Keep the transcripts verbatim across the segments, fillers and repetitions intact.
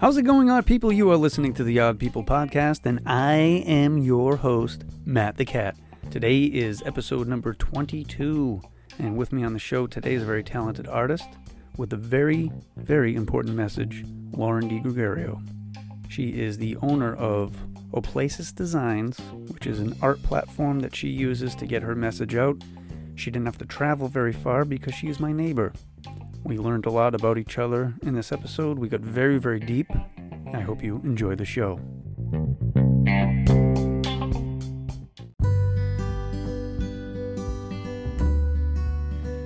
How's it going, odd people? You are listening to the Odd People Podcast, and I am your host, Matt the Cat. Today is episode number twenty-two, and with me on the show today is a very talented artist with a very, very important message, Lauren DeGregorio. She is the owner of Oplaysis Designs, which is an art platform that she uses to get her message out. She didn't have to travel very far because she is my neighbor. We learned a lot about each other in this episode. We got very, very deep. I hope you enjoy the show.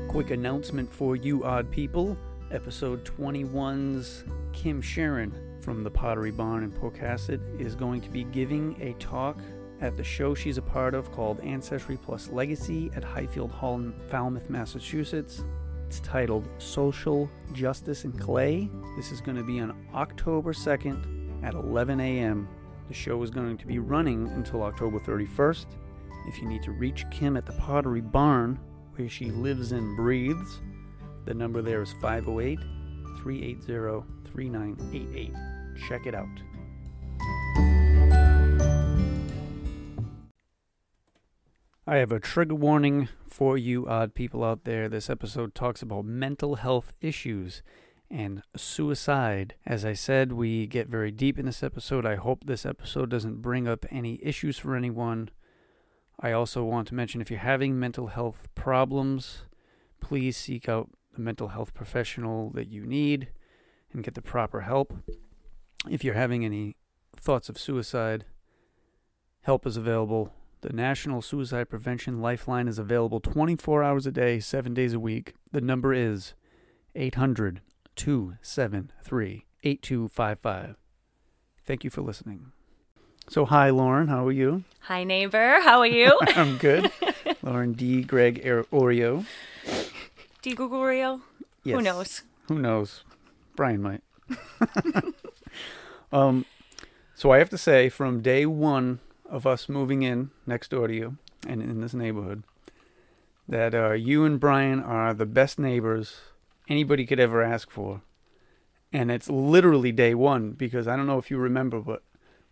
Quick announcement for you odd people. Episode twenty-one's Kim Sharon from the Pottery Barn in Pocasset is going to be giving a talk at the show she's a part of called Ancestry Plus Legacy at Highfield Hall in Falmouth, Massachusetts. It's titled Social Justice in Clay. This is going to be on October second at eleven a.m. The show is going to be running until October thirty-first. If you need to reach Kim at the Pottery Barn, where she lives and breathes, the number there is five oh eight, three eight zero, three nine eight eight. Check it out. I have a trigger warning for you odd people out there. This episode talks about mental health issues and suicide. As I said, we get very deep in this episode. I hope this episode doesn't bring up any issues for anyone. I also want to mention if you're having mental health problems, please seek out the mental health professional that you need and get the proper help. If you're having any thoughts of suicide, help is available. The National Suicide Prevention Lifeline is available twenty-four hours a day, seven days a week. The number is eight hundred, two seven three, eight two five five. Thank you for listening. So, hi, Lauren. How are you? Hi, neighbor. How are you? I'm good. Lauren D. Greg Oreo. D. Gregorio? Yes. Who knows? Who knows? Brian might. um, so, I have to say, from day one of us moving in next door to you and in this neighborhood, that uh, you and Brian are the best neighbors anybody could ever ask for. And it's literally day one, because I don't know if you remember, but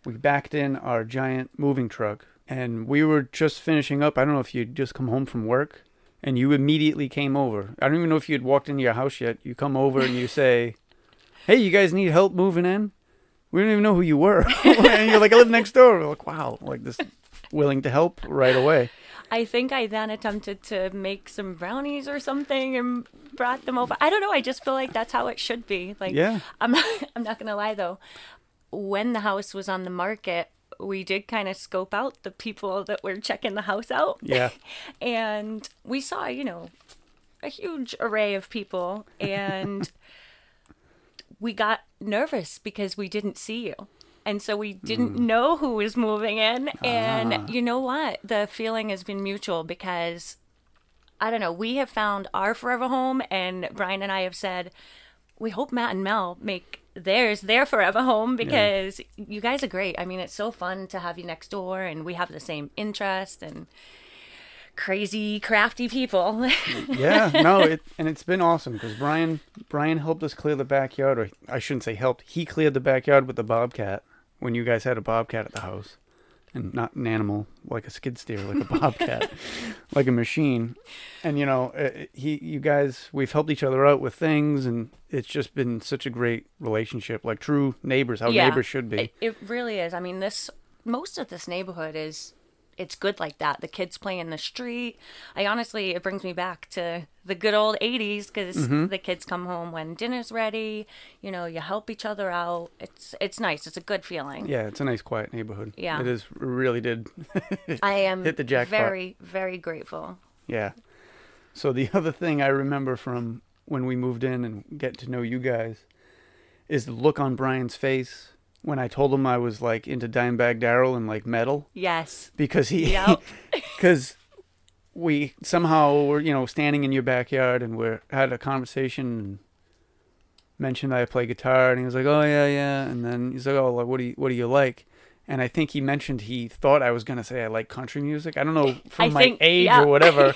we backed in our giant moving truck and we were just finishing up. I don't know if you'd just come home from work and you immediately came over. I don't even know if you'd walked into your house yet. You come over and you say, hey, you guys need help moving in? We didn't even know who you were. And you're like, I live next door. We're like, wow, like this willing to help right away. I think I then attempted to make some brownies or something and brought them over. I don't know. I just feel like that's how it should be. Like, yeah. I'm not, I'm not going to lie, though. When the house was on the market, we did kind of scope out the people that were checking the house out. Yeah. And we saw, you know, a huge array of people. And we got nervous because we didn't see you. And so we didn't mm. know who was moving in. And ah. you know what? The feeling has been mutual because, I don't know, we have found our forever home. And Brian and I have said, we hope Matt and Mel make theirs their forever home because yeah. you guys are great. I mean, it's so fun to have you next door. And we have the same interest and crazy, crafty people. yeah, no, it, and it's been awesome because Brian Brian helped us clear the backyard, or I shouldn't say helped. He cleared the backyard with the bobcat when you guys had a bobcat at the house, and not an animal like a skid steer, like a bobcat, like a machine. And you know, it, he, you guys, we've helped each other out with things, and it's just been such a great relationship, like true neighbors, how yeah, neighbors should be. It, it really is. I mean, this most of this neighborhood is. It's good like that. The kids play in the street. I honestly, it brings me back to the good old eighties because mm-hmm. the kids come home when dinner's ready. You know, you help each other out. It's it's nice. It's a good feeling. Yeah, it's a nice, quiet neighborhood. Yeah. It is. It really did I am hit the jackpot. Very, very grateful. Yeah. So the other thing I remember from when we moved in and get to know you guys is the look on Brian's face when I told him I was, like, into Dimebag Darrell and, like, metal. Yes. Because he... Because yep. we somehow were, you know, standing in your backyard and we had a conversation and mentioned I play guitar. And he was like, oh, yeah, yeah. And then he's like, oh, like, what do you, what do you like? And I think he mentioned he thought I was going to say I like country music. I don't know, from I my think, age yeah. or whatever.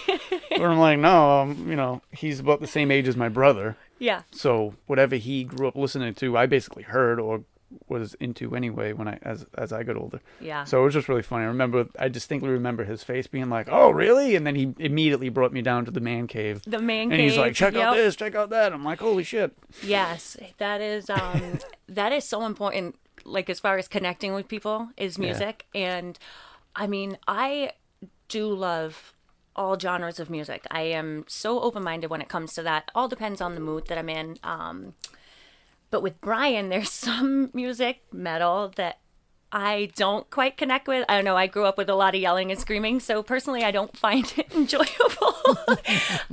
But I'm like, no, um, you know, he's about the same age as my brother. Yeah. So whatever he grew up listening to, I basically heard or was into anyway when I as as I got older. Yeah. So it was just really funny. I remember, I distinctly remember his face being like, "Oh, really?" And then he immediately brought me down to the man cave. The man and cave. And he's like, "Check yep. out this, check out that." I'm like, "Holy shit!" Yes, that is um that is so important. Like as far as connecting with people is music, yeah. and I mean, I do love all genres of music. I am so open-minded when it comes to that. All depends on the mood that I'm in. Um, But with Brian, there's some music, metal, that I don't quite connect with. I don't know. I grew up with a lot of yelling and screaming, so personally, I don't find it enjoyable.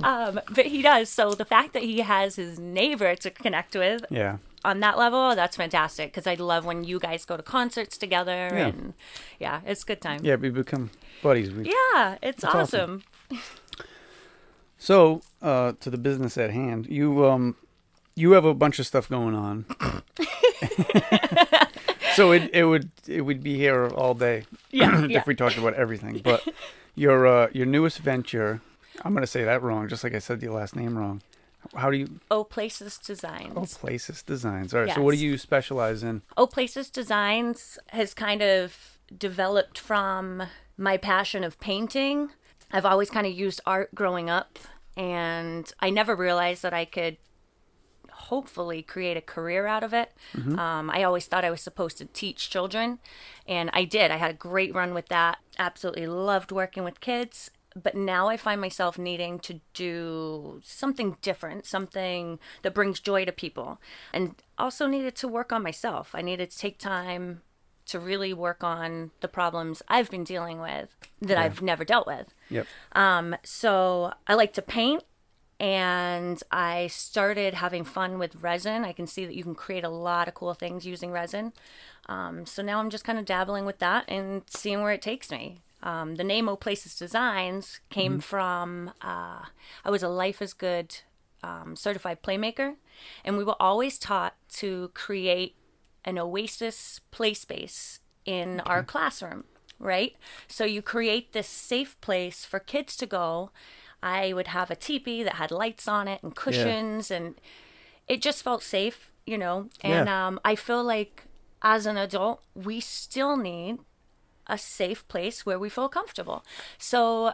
um, but he does. So the fact that he has his neighbor to connect with yeah. on that level, that's fantastic. Because I love when you guys go to concerts together. Yeah. And yeah, it's a good time. Yeah, we become buddies. We, yeah, it's awesome. awesome. So uh, to the business at hand, you... Um, You have a bunch of stuff going on, so it it would it would be here all day yeah, if yeah. we talked about everything. But your uh, your newest venture, I'm gonna say that wrong, just like I said your last name wrong. How do you? Oplaysis Designs. Oplaysis Designs. All right. Yes. So what do you specialize in? Oplaysis Designs has kind of developed from my passion of painting. I've always kind of used art growing up, and I never realized that I could hopefully create a career out of it. Mm-hmm. um, I always thought I was supposed to teach children, and I did. I had a great run with that. Absolutely loved working with kids, but now I find myself needing to do something different, something that brings joy to people, and also needed to work on myself. I needed to take time to really work on the problems I've been dealing with that yeah. I've never dealt with. Yep. Um, so I like to paint. And I started having fun with resin. I can see that you can create a lot of cool things using resin. Um, so now I'm just kind of dabbling with that and seeing where it takes me. Um, the name Oplaysis Designs came mm-hmm. from, uh, I was a Life is Good um, certified playmaker. And we were always taught to create an oasis play space in okay. our classroom, right? So you create this safe place for kids to go. I would have a teepee that had lights on it and cushions, yeah. and it just felt safe, you know. And yeah. um, I feel like as an adult, we still need a safe place where we feel comfortable. So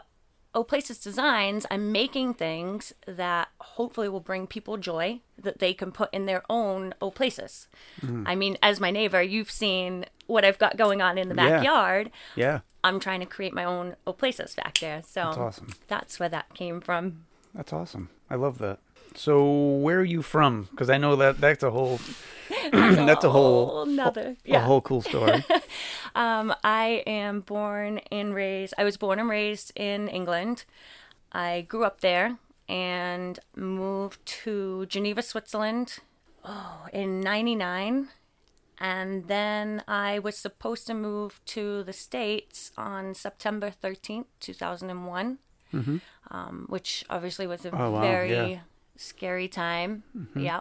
Oplaysis Designs, I'm making things that hopefully will bring people joy that they can put in their own Oplaysis. Mm. I mean, as my neighbor, you've seen what I've got going on in the backyard. Yeah. yeah. I'm trying to create my own Oplaysis back there. So that's awesome. That's where that came from. That's awesome. I love that. So where are you from? Because I know that that's a whole that's, that's a whole another yeah. a whole cool story. um, I am born and raised. I was born and raised in England. I grew up there and moved to Geneva, Switzerland, oh, in ninety-nine. And then I was supposed to move to the States on September thirteenth, two thousand one, mm-hmm. um, which obviously was a oh, wow. very yeah. scary time. Mm-hmm. Yeah.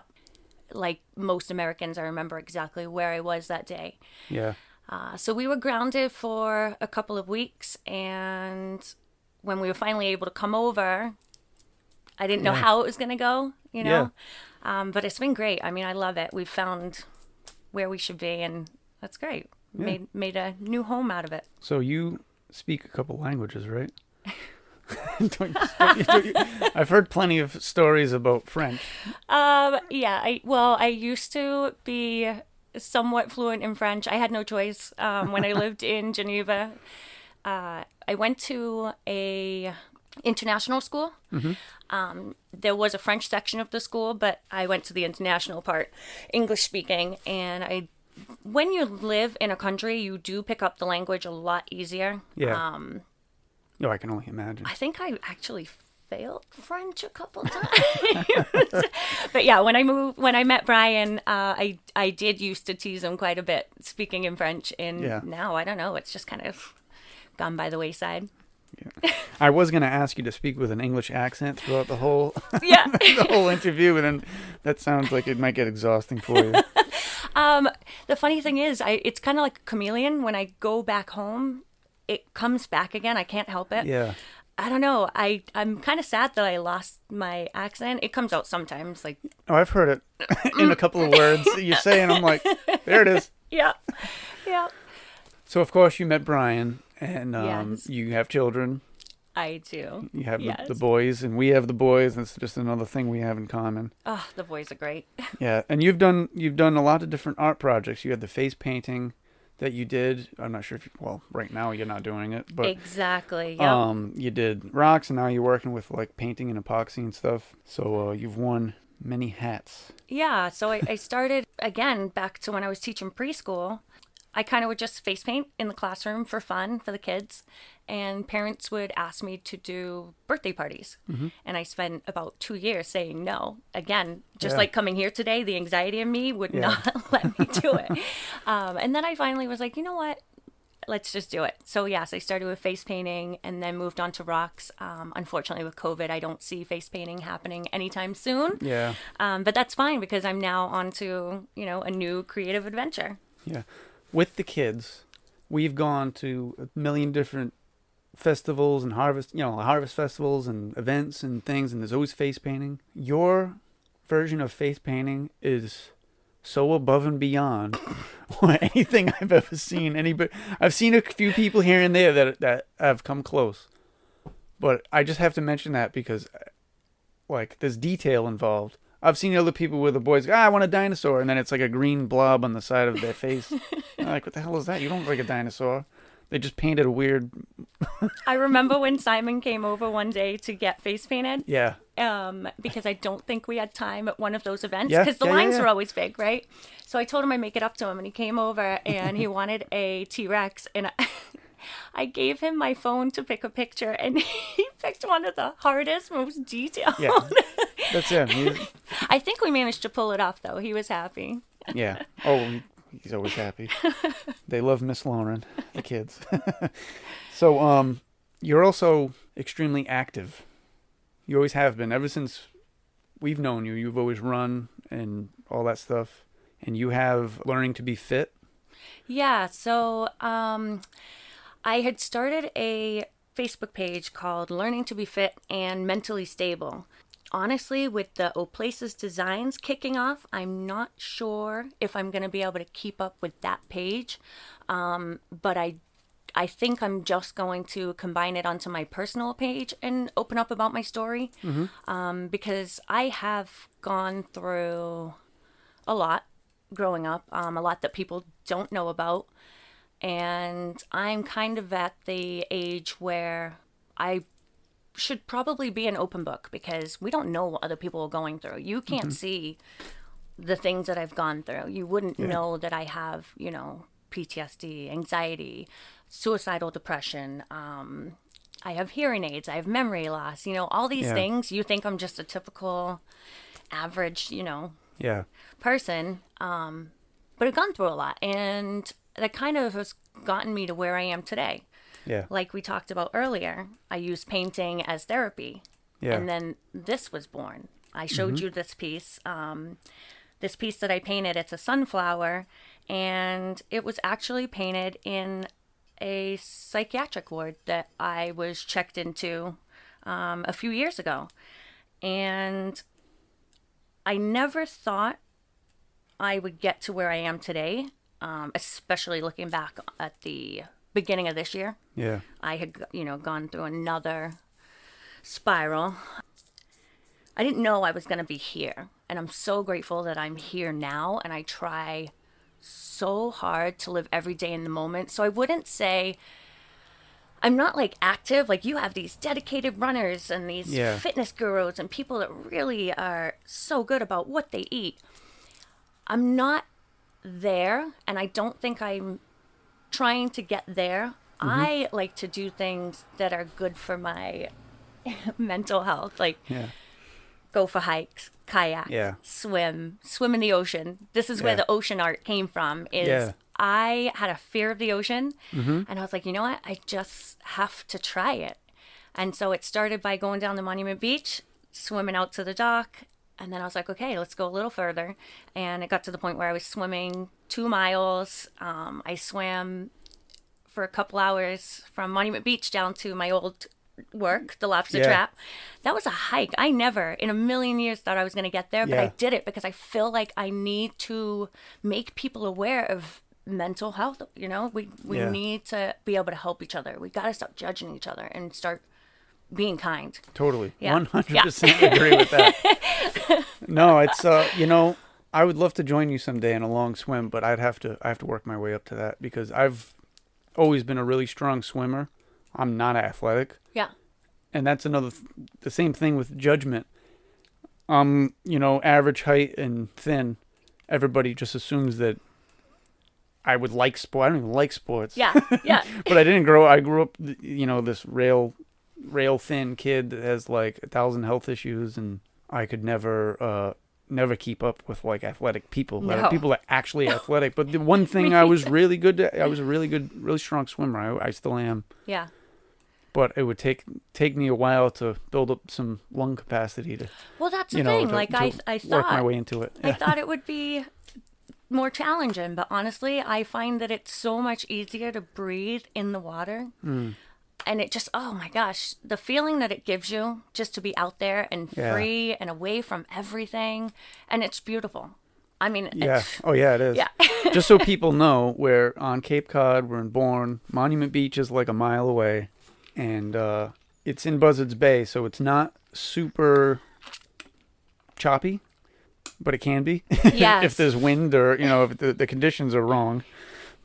Like most Americans, I remember exactly where I was that day. Yeah. Uh, so we were grounded for a couple of weeks. And when we were finally able to come over, I didn't know yeah. how it was going to go, you know. Yeah. Um, but it's been great. I mean, I love it. We've found where we should be, and that's great. Yeah. Made made a new home out of it. So you speak a couple languages, right? don't, don't, don't you, I've heard plenty of stories about French. Um, yeah, I well, I used to be somewhat fluent in French. I had no choice um, when I lived in Geneva. Uh, I went to a international school. Mm-hmm. Um, there was a French section of the school, but I went to the international part, English speaking. And I, when you live in a country, you do pick up the language a lot easier. Yeah. Um, no, I can only imagine. I think I actually failed French a couple times. But yeah, when I moved, when I met Brian, uh, I I did used to tease him quite a bit speaking in French. And yeah. now I don't know, it's just kind of gone by the wayside. Yeah. I was going to ask you to speak with an English accent throughout the whole yeah. the whole interview, and then that sounds like it might get exhausting for you. Um, the funny thing is, I it's kind of like a chameleon. When I go back home, it comes back again. I can't help it. Yeah. I don't know. I, I'm kind of sad that I lost my accent. It comes out sometimes. Like, oh, I've heard it in a couple of words that you say, and I'm like, there it is. Yeah. Yeah. So, of course, you met Brian, and um, yes. you have children. I do. You have yes. the, the boys, and we have the boys. That's just another thing we have in common. Oh, the boys are great. Yeah. And you've done you've done a lot of different art projects. You had the face painting that you did. I'm not sure if you, well, right now you're not doing it, but exactly. Yep. Um, you did rocks, and now you're working with like painting and epoxy and stuff. So uh, you've worn many hats. Yeah. So I, I started again back to when I was teaching preschool. I kind of would just face paint in the classroom for fun for the kids, and parents would ask me to do birthday parties. Mm-hmm. And I spent about two years saying no. Again, just yeah. like coming here today, the anxiety in me would yeah. not let me do it. Um, and then I finally was like, you know what? Let's just do it. So yes, I started with face painting and then moved on to rocks. Um, unfortunately, with COVID, I don't see face painting happening anytime soon. Yeah. Um, but that's fine because I'm now on to, you know, a new creative adventure. Yeah. With the kids, we've gone to a million different festivals and harvest, you know, harvest festivals and events and things, and there's always face painting. Your version of face painting is so above and beyond anything I've ever seen. Anybody, I've seen a few people here and there that that have come close, but I just have to mention that because, like, there's detail involved. I've seen other people where the boys go, ah, I want a dinosaur. And then it's like a green blob on the side of their face. I'm like, what the hell is that? You don't look like a dinosaur. They just painted a weird... I remember when Simon came over one day to get face painted. Yeah. Um, because I don't think we had time at one of those events. Because yeah, the yeah, lines yeah. were always big, right? So I told him I'd make it up to him. And he came over and he wanted a T-Rex. And I... I gave him my phone to pick a picture, and he picked one of the hardest, most detailed. Yeah, that's him. He's... I think we managed to pull it off, though. He was happy. Yeah. Oh, he's always happy. They love Miss Lauren, the kids. So um, you're also extremely active. You always have been. Ever since we've known you, you've always run and all that stuff. And you have learning to be fit. Yeah, so... Um... I had started a Facebook page called Learning to be Fit and Mentally Stable. Honestly, with the Oplaysis Designs kicking off, I'm not sure if I'm going to be able to keep up with that page. Um, but I I think I'm just going to combine it onto my personal page and open up about my story. Mm-hmm. um, because I have gone through a lot growing up, um, a lot that people don't know about. And I'm kind of at the age where I should probably be an open book because we don't know what other people are going through. You can't mm-hmm. see the things that I've gone through. You wouldn't yeah. know that I have, you know, P T S D, anxiety, suicidal depression. Um, I have hearing aids. I have memory loss. You know, all these yeah. things. You think I'm just a typical average, you know, yeah. person. Um, but I've gone through a lot. And... that kind of has gotten me to where I am today. Yeah. Like we talked about earlier, I used painting as therapy. Yeah. And then this was born. I showed mm-hmm. you this piece. Um, this piece that I painted, it's a sunflower. And it was actually painted in a psychiatric ward that I was checked into um, a few years ago. And I never thought I would get to where I am today. Um, especially looking back at the beginning of this year. Yeah. I had, you know, gone through another spiral. I didn't know I was going to be here. And I'm so grateful that I'm here now. And I try so hard to live every day in the moment. So I wouldn't say I'm not like active. Like you have these dedicated runners and these yeah. fitness gurus and people that really are so good about what they eat. I'm not there, and I don't think I'm trying to get there. Mm-hmm. I like to do things that are good for my mental health, like yeah. go for hikes, kayak, yeah. swim, swim in the ocean. This is yeah. where the ocean art came from. Is yeah. I had a fear of the ocean, mm-hmm. and I was like, you know what? I just have to try it. And so it started by going down to Monument Beach, swimming out to the dock. And then I was like, okay, let's go a little further. And it got to the point where I was swimming two miles. Um, I swam for a couple hours from Monument Beach down to my old work, the lobster yeah. trap. That was a hike. I never in a million years thought I was going to get there, but yeah. I did it because I feel like I need to make people aware of mental health. You know, we, we yeah. need to be able to help each other. We got to stop judging each other and start being kind. Totally. Yeah. one hundred percent yeah. agree with that. No, it's, uh, you know, I would love to join you someday in a long swim, but I'd have to, I have to work my way up to that because I've always been a really strong swimmer. I'm not athletic. Yeah. And that's another, th- the same thing with judgment. Um, you know, average height and thin. Everybody just assumes that I would like sport. I don't even like sports. Yeah. Yeah. But I didn't grow, I grew up, you know, this rail, rail thin kid that has like a thousand health issues, and I could never, uh, never keep up with like athletic people, no. like, people that are actually athletic. But the one thing I was really good at, I was a really good, really strong swimmer. I, I still am. Yeah. But it would take take me a while to build up some lung capacity to. Well, that's the know, thing. To, like to I, I thought work my way into it. Yeah. I thought it would be more challenging, but honestly, I find that it's so much easier to breathe in the water. Mm. And it just, oh my gosh, the feeling that it gives you just to be out there and yeah. free and away from everything. And it's beautiful. I mean. Yeah. It's, oh, yeah, it is. Yeah. Just so people know, we're on Cape Cod. We're in Bourne. Monument Beach is like a mile away. And uh, it's in Buzzards Bay, so it's not super choppy, but it can be. Yes. If there's wind or, you know, if the, the conditions are wrong.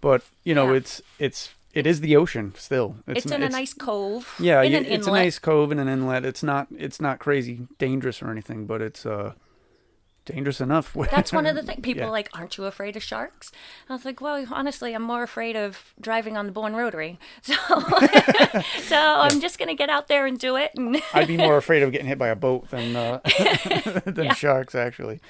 But, you know, yeah. it's it's. It is the ocean still. It's, it's in a it's, nice cove. Yeah, in an it's inlet. a nice cove and an inlet. It's not. It's not crazy dangerous or anything, but it's uh, dangerous enough. That's one of the things people yeah. are like. Aren't you afraid of sharks? I was like, well, honestly, I'm more afraid of driving on the Bourne Rotary. So, so yeah. I'm just gonna get out there and do it. And I'd be more afraid of getting hit by a boat than uh, than yeah. sharks, actually.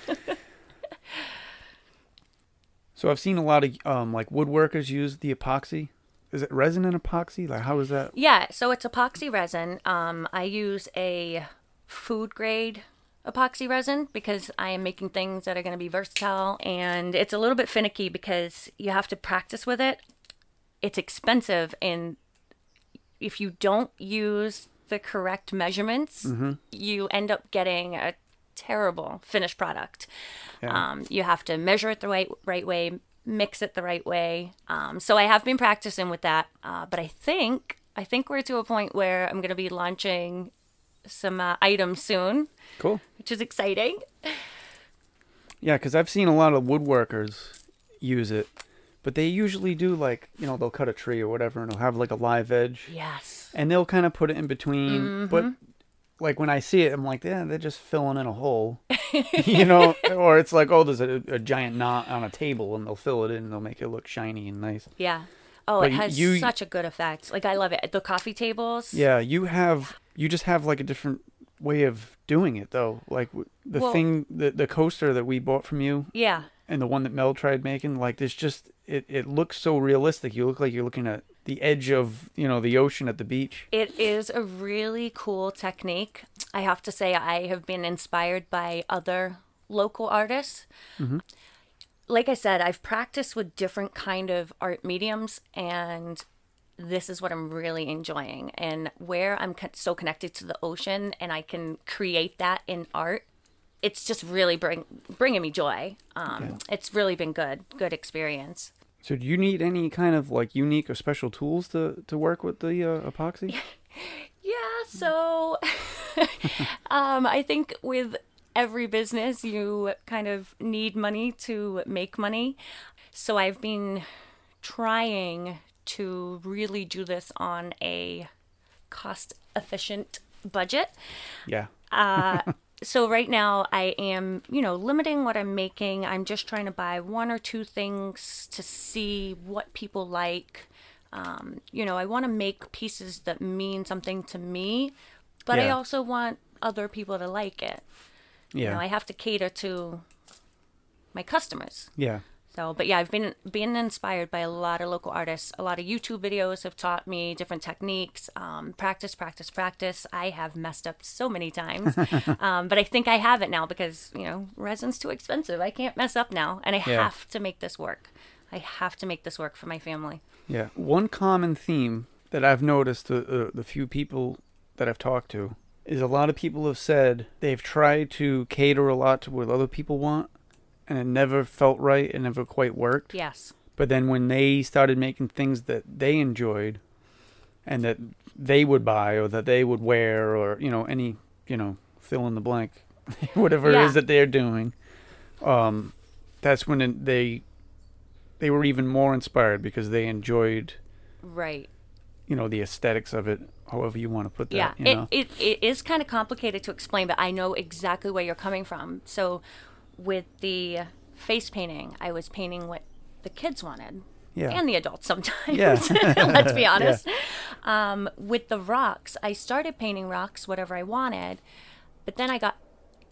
So I've seen a lot of um, like woodworkers use the epoxy. Is it resin and epoxy? Like, how is that? Yeah, so it's epoxy resin. Um, I use a food grade epoxy resin because I am making things that are going to be versatile. And it's a little bit finicky because you have to practice with it. It's expensive. And if you don't use the correct measurements, mm-hmm. you end up getting a terrible finished product. Yeah. Um, you have to measure it the right, right way. Mix it the right way. Um, so I have been practicing with that, uh, but I think I think we're to a point where I'm going to be launching some uh, items soon. Cool, which is exciting. Yeah, because I've seen a lot of woodworkers use it, but they usually do like you know they'll cut a tree or whatever, and they'll have like a live edge. Yes, and they'll kind of put it in between, mm-hmm. but. Like, when I see it, I'm like, yeah, they're just filling in a hole, you know? Or it's like, oh, there's a, a giant knot on a table, and they'll fill it in, and they'll make it look shiny and nice. Yeah. Oh, but it has you, such a good effect. Like, I love it. The coffee tables. Yeah, you have, you just have, like, a different way of doing it, though. Like, the well, thing, the, the coaster that we bought from you. Yeah. And the one that Mel tried making, like, there's just, it, it looks so realistic. You look like you're looking at the edge of, you know, the ocean at the beach. It is a really cool technique. I have to say I have been inspired by other local artists. Mm-hmm. Like I said, I've practiced with different kind of art mediums, and this is what I'm really enjoying. And where I'm so connected to the ocean and I can create that in art, it's just really bring, bringing me joy. Um, okay. It's really been good, good experience. So do you need any kind of, like, unique or special tools to, to work with the uh, epoxy? Yeah, so um, I think with every business, you kind of need money to make money. So I've been trying to really do this on a cost-efficient budget. Yeah. uh So right now I am, you know, limiting what I'm making. I'm just trying to buy one or two things to see what people like. Um, you know, I want to make pieces that mean something to me, but yeah. I also want other people to like it. Yeah. You know, I have to cater to my customers. Yeah. So, but yeah, I've been been inspired by a lot of local artists. A lot of YouTube videos have taught me different techniques. Um, practice, practice, practice. I have messed up so many times. um, but I think I have it now because, you know, resin's too expensive. I can't mess up now. And I yeah. have to make this work. I have to make this work for my family. Yeah. One common theme that I've noticed, uh, the few people that I've talked to is a lot of people have said they've tried to cater a lot to what other people want, and it never felt right and never quite worked. Yes. But then when they started making things that they enjoyed and that they would buy or that they would wear or, you know, any, you know, fill in the blank, whatever yeah. it is that they're doing, um, that's when it, they they were even more inspired because they enjoyed, right, you know, the aesthetics of it, however you want to put that. Yeah, you know? it, it, it is kind of complicated to explain, but I know exactly where you're coming from. So with the face painting, I was painting what the kids wanted. Yeah. And the adults sometimes. Yeah. Let's be honest. Yeah. Um, with the rocks, I started painting rocks, whatever I wanted, but then I got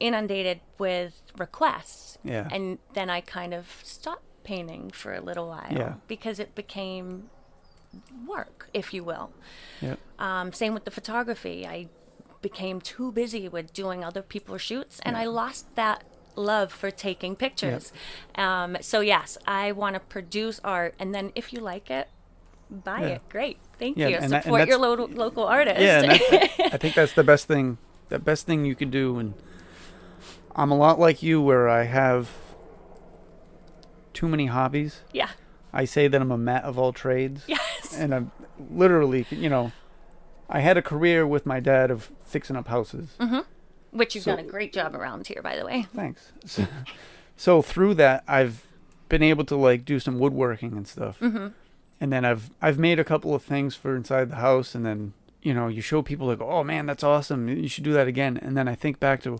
inundated with requests. Yeah. And then I kind of stopped painting for a little while yeah. because it became work, if you will. Yeah. Um, same with the photography. I became too busy with doing other people's shoots, and yeah. I lost that love for taking pictures. Yep. Um, so yes, I want to produce art, and then if you like it, buy yeah. it. Great, thank yeah, you. And Support that, your lo- local artist. Yeah, and I think that's the best thing. The best thing you can do. And I'm a lot like you, where I have too many hobbies. Yeah. I say that I'm a mat of all trades. Yes. And I'm literally, you know, I had a career with my dad of fixing up houses. Mm-hmm. Which you've so, done a great job around here, by the way. Thanks. So, so through that, I've been able to, like, do some woodworking and stuff. Mm-hmm. And then I've I've made a couple of things for inside the house. And then, you know, you show people, like, oh, man, that's awesome. You should do that again. And then I think back to,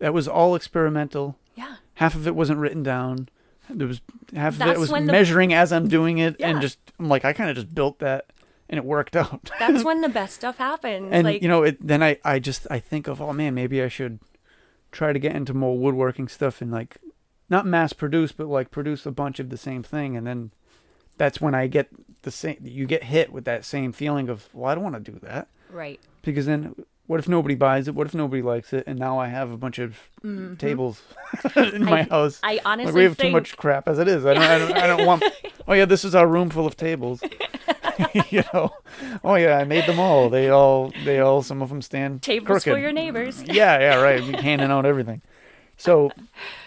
that was all experimental. Yeah. Half of it wasn't written down. There was half that's of it was the, measuring as I'm doing it. Yeah. And just, I'm like, I kind of just built that. And it worked out. That's when the best stuff happens. And, like, you know, it, then I, I just, I think of, oh, man, maybe I should try to get into more woodworking stuff and, like, not mass produce, but, like, produce a bunch of the same thing. And then that's when I get the same, you get hit with that same feeling of, well, I don't want to do that. Right. Because then what if nobody buys it? What if nobody likes it? And now I have a bunch of mm-hmm. tables in my I, house. I honestly like, we have think... too much crap as it is. I don't, I don't, I don't want, oh, yeah, this is our room full of tables. You know, oh yeah, I made them all. They all, they all, some of them stand tables crooked. For your neighbors. Yeah, yeah, right. We're handing out everything. So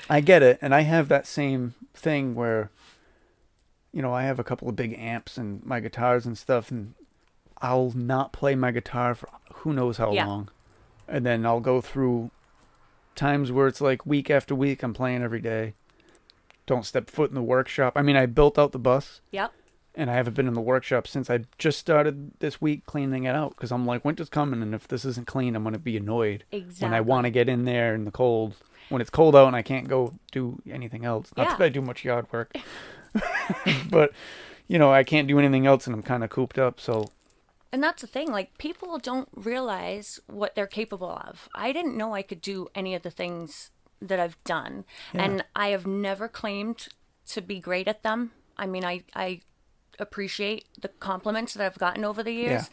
I get it, and I have that same thing where, you know, I have a couple of big amps and my guitars and stuff, and I'll not play my guitar for who knows how yeah. long, and then I'll go through times where it's like week after week I'm playing every day. Don't step foot in the workshop. I mean, I built out the bus. Yep. And I haven't been in the workshop since I just started this week cleaning it out. Because I'm like, winter's coming, and if this isn't clean, I'm going to be annoyed. Exactly. When I want to get in there in the cold. When it's cold out and I can't go do anything else. Not yeah. that I do much yard work. But, you know, I can't do anything else, and I'm kind of cooped up, so. And that's the thing. Like, people don't realize what they're capable of. I didn't know I could do any of the things that I've done. Yeah. And I have never claimed to be great at them. I mean, I... I appreciate the compliments that I've gotten over the years, yeah.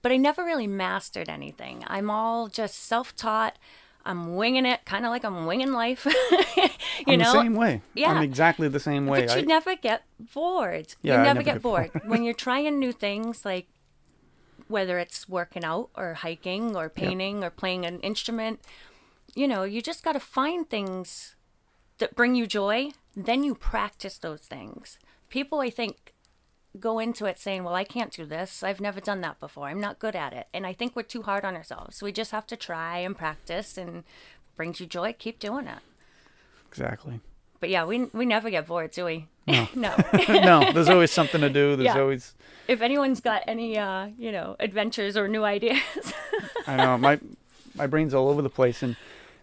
but I never really mastered anything. I'm all just self-taught. I'm winging it, kind of like I'm winging life. you I'm know? the same way. Yeah. I'm exactly the same way. But you I... never get bored. Yeah, you never, never get, get bored. bored. When you're trying new things, like whether it's working out or hiking or painting yeah. or playing an instrument, you know, you just got to find things that bring you joy. Then you practice those things. People, I think, go into it saying, well, I can't do this. I've never done that before. I'm not good at it. And I think we're too hard on ourselves. We just have to try and practice, and brings you joy, keep doing it. Exactly. But yeah, we we never get bored, do we? No. no. no, there's always something to do. There's yeah. always... If anyone's got any, uh, you know, adventures or new ideas. I know. My, my brain's all over the place. And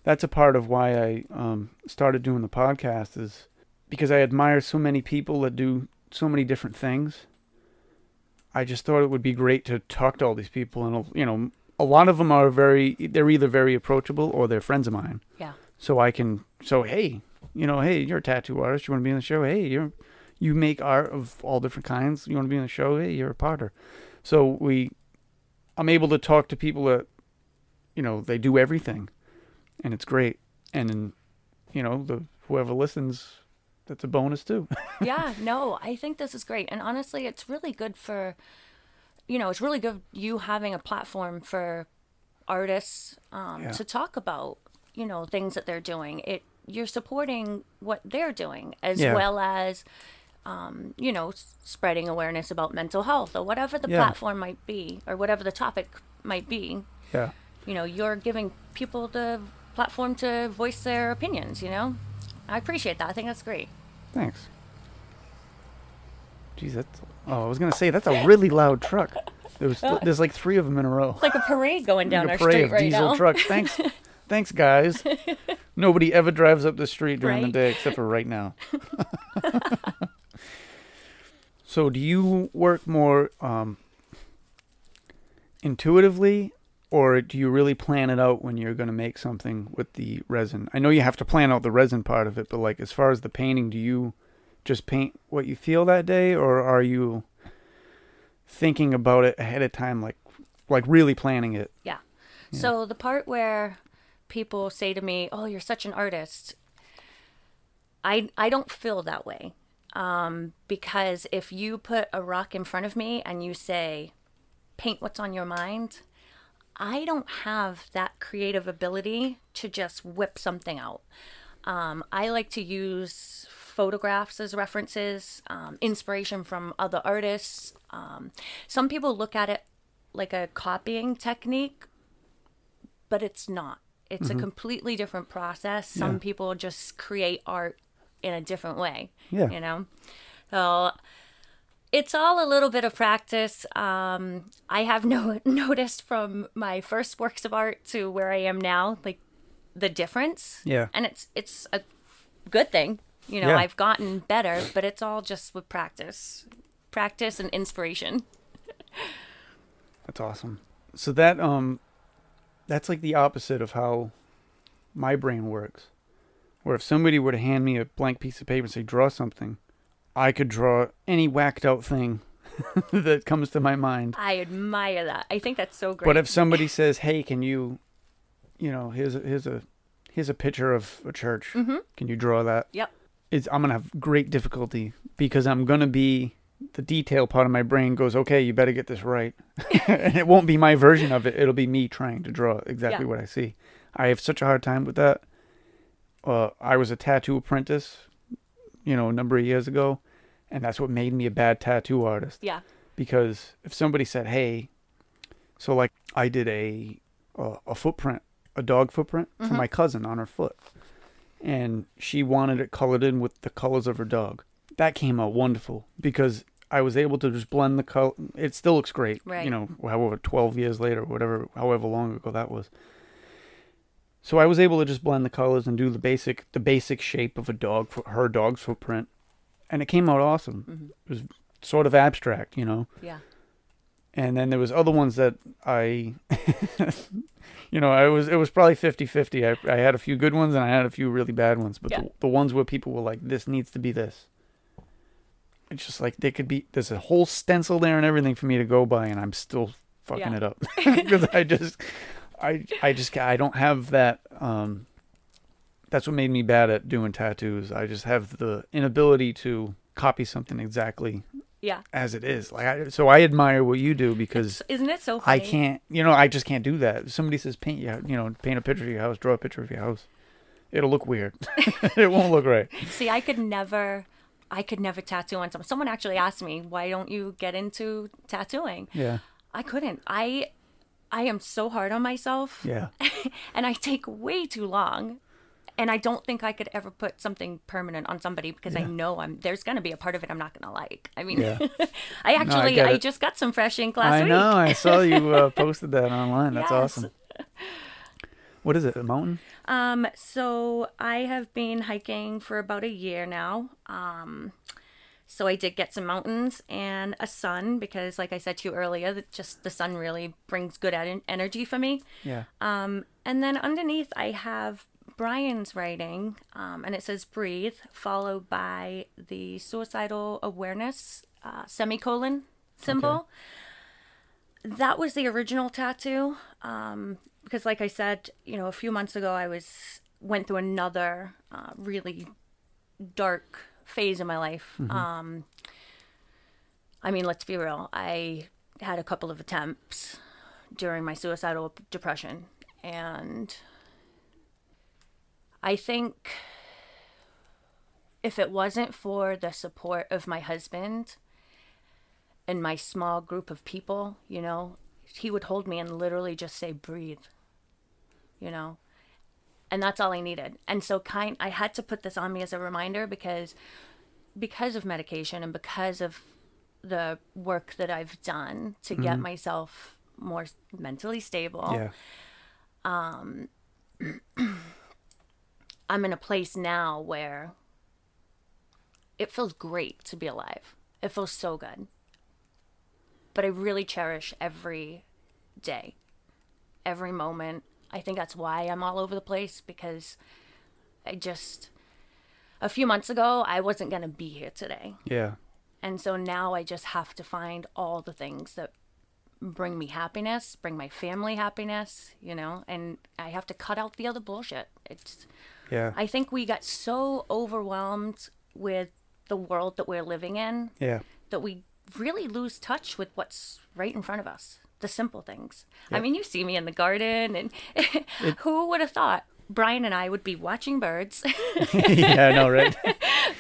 that's a part of why I um, started doing the podcast, is because I admire so many people that do so many different things. I just thought it would be great to talk to all these people, and, you know, a lot of them are very, they're either very approachable or they're friends of mine. Yeah. So I can, so hey, you know, hey, you're a tattoo artist. You want to be on the show? Hey, you're, you make art of all different kinds. You want to be on the show? Hey, you're a potter. So we, I'm able to talk to people that, you know, they do everything, and it's great. And then, you know, the, whoever listens, that's a bonus too. yeah, no, I think this is great. And honestly, it's really good for, you know, it's really good you having a platform for artists um, yeah. to talk about, you know, things that they're doing. It you're supporting what they're doing as yeah. well as, um, you know, spreading awareness about mental health or whatever the yeah. platform might be or whatever the topic might be. Yeah. You know, you're giving people the platform to voice their opinions, you know? I appreciate that. I think that's great. Thanks. Jeez, that's... Oh, I was going to say, that's a really loud truck. There was, there's like three of them in a row. It's like a parade going down our street right now. A parade of diesel trucks. Thanks, thanks, guys. Nobody ever drives up the street during right? the day except for right now. So do you work more um, intuitively, or do you really plan it out when you're going to make something with the resin? I know you have to plan out the resin part of it, but like as far as the painting, do you... just paint what you feel that day, or are you thinking about it ahead of time, like like really planning it? Yeah. yeah. So the part where people say to me, oh, you're such an artist, I, I don't feel that way. Um, because if you put a rock in front of me and you say, paint what's on your mind, I don't have that creative ability to just whip something out. Um, I like to use photographs as references, um, inspiration from other artists. Um, some people look at it like a copying technique, but it's not. It's mm-hmm. a completely different process. Some yeah. people just create art in a different way, yeah. you know? So it's all a little bit of practice. Um, I have no- noticed from my first works of art to where I am now, like, the difference. Yeah. And it's it's a good thing. You know, yeah. I've gotten better, but it's all just with practice. Practice and inspiration. That's awesome. So that um that's like the opposite of how my brain works. Where if somebody were to hand me a blank piece of paper and say draw something, I could draw any whacked out thing that comes to my mind. I admire that. I think that's so great. But if somebody says, "Hey, can you You know, here's a, here's a here's a picture of a church. Mm-hmm. Can you draw that?" Yep. It's I'm gonna have great difficulty because I'm gonna be the detail part of my brain goes, okay, you better get this right, and it won't be my version of it. It'll be me trying to draw exactly yeah. what I see. I have such a hard time with that. Uh, I was a tattoo apprentice, you know, a number of years ago, and that's what made me a bad tattoo artist. Yeah. Because if somebody said, "Hey," so like I did a uh, a footprint. a dog footprint for mm-hmm. my cousin on her foot. And she wanted it colored in with the colors of her dog. That came out wonderful because I was able to just blend the color. It still looks great, right. you know, however, twelve years later, whatever, however long ago that was. So I was able to just blend the colors and do the basic, the basic shape of a dog, for her dog's footprint. And it came out awesome. Mm-hmm. It was sort of abstract, you know? Yeah. And then there was other ones that I, you know, I was, it was probably fifty-fifty. I, I had a few good ones and I had a few really bad ones, but yeah. the, the ones where people were like, this needs to be this. It's just like, they could be, there's a whole stencil there and everything for me to go by. And I'm still fucking yeah. it up because I just, I, I just, I don't have that. Um, that's what made me bad at doing tattoos. I just have the inability to copy something exactly. Yeah. As it is. Like I, so I admire what you do because it's, isn't it so funny? I can't, you know, I just can't do that. If somebody says paint your, you know, paint a picture of your house, draw a picture of your house. It'll look weird. It won't look right. See, I could never I could never tattoo on someone. Someone actually asked me, "Why don't you get into tattooing?" Yeah. I couldn't. I I am so hard on myself. Yeah. And I take way too long. And I don't think I could ever put something permanent on somebody because yeah. I know I'm there's going to be a part of it I'm not going to like. I mean, yeah. I actually, no, I, I just got some fresh ink last I week. I know. I saw you uh, posted that online. That's yes. awesome. What is it, a mountain? Um, so I have been hiking for about a year now. Um, so I did get some mountains and a sun because, like I said to you earlier, that just the sun really brings good energy for me. Yeah. Um, and then underneath I have Brian's writing, um, and it says breathe, followed by the suicidal awareness uh, semicolon symbol. Okay. That was the original tattoo, um, because like I said, you know, a few months ago I was went through another uh, really dark phase in my life. Mm-hmm. Um, I mean, let's be real. I had a couple of attempts during my suicidal depression. And I think if it wasn't for the support of my husband and my small group of people, you know, he would hold me and literally just say, breathe, you know, and that's all I needed. And so kind, I had to put this on me as a reminder because, because of medication and because of the work that I've done to get mm-hmm. myself more mentally stable. Yeah. Um, I'm in a place now where it feels great to be alive. It feels so good. But I really cherish every day, every moment. I think that's why I'm all over the place, because I just, a few months ago, I wasn't going to be here today. Yeah. And so now I just have to find all the things that bring me happiness, bring my family happiness, you know, and I have to cut out the other bullshit. It's, yeah. I think we got so overwhelmed with the world that we're living in, yeah, that we really lose touch with what's right in front of us, the simple things. Yep. I mean, you see me in the garden, and it, who would have thought Brian and I would be watching birds? Yeah, I know, right?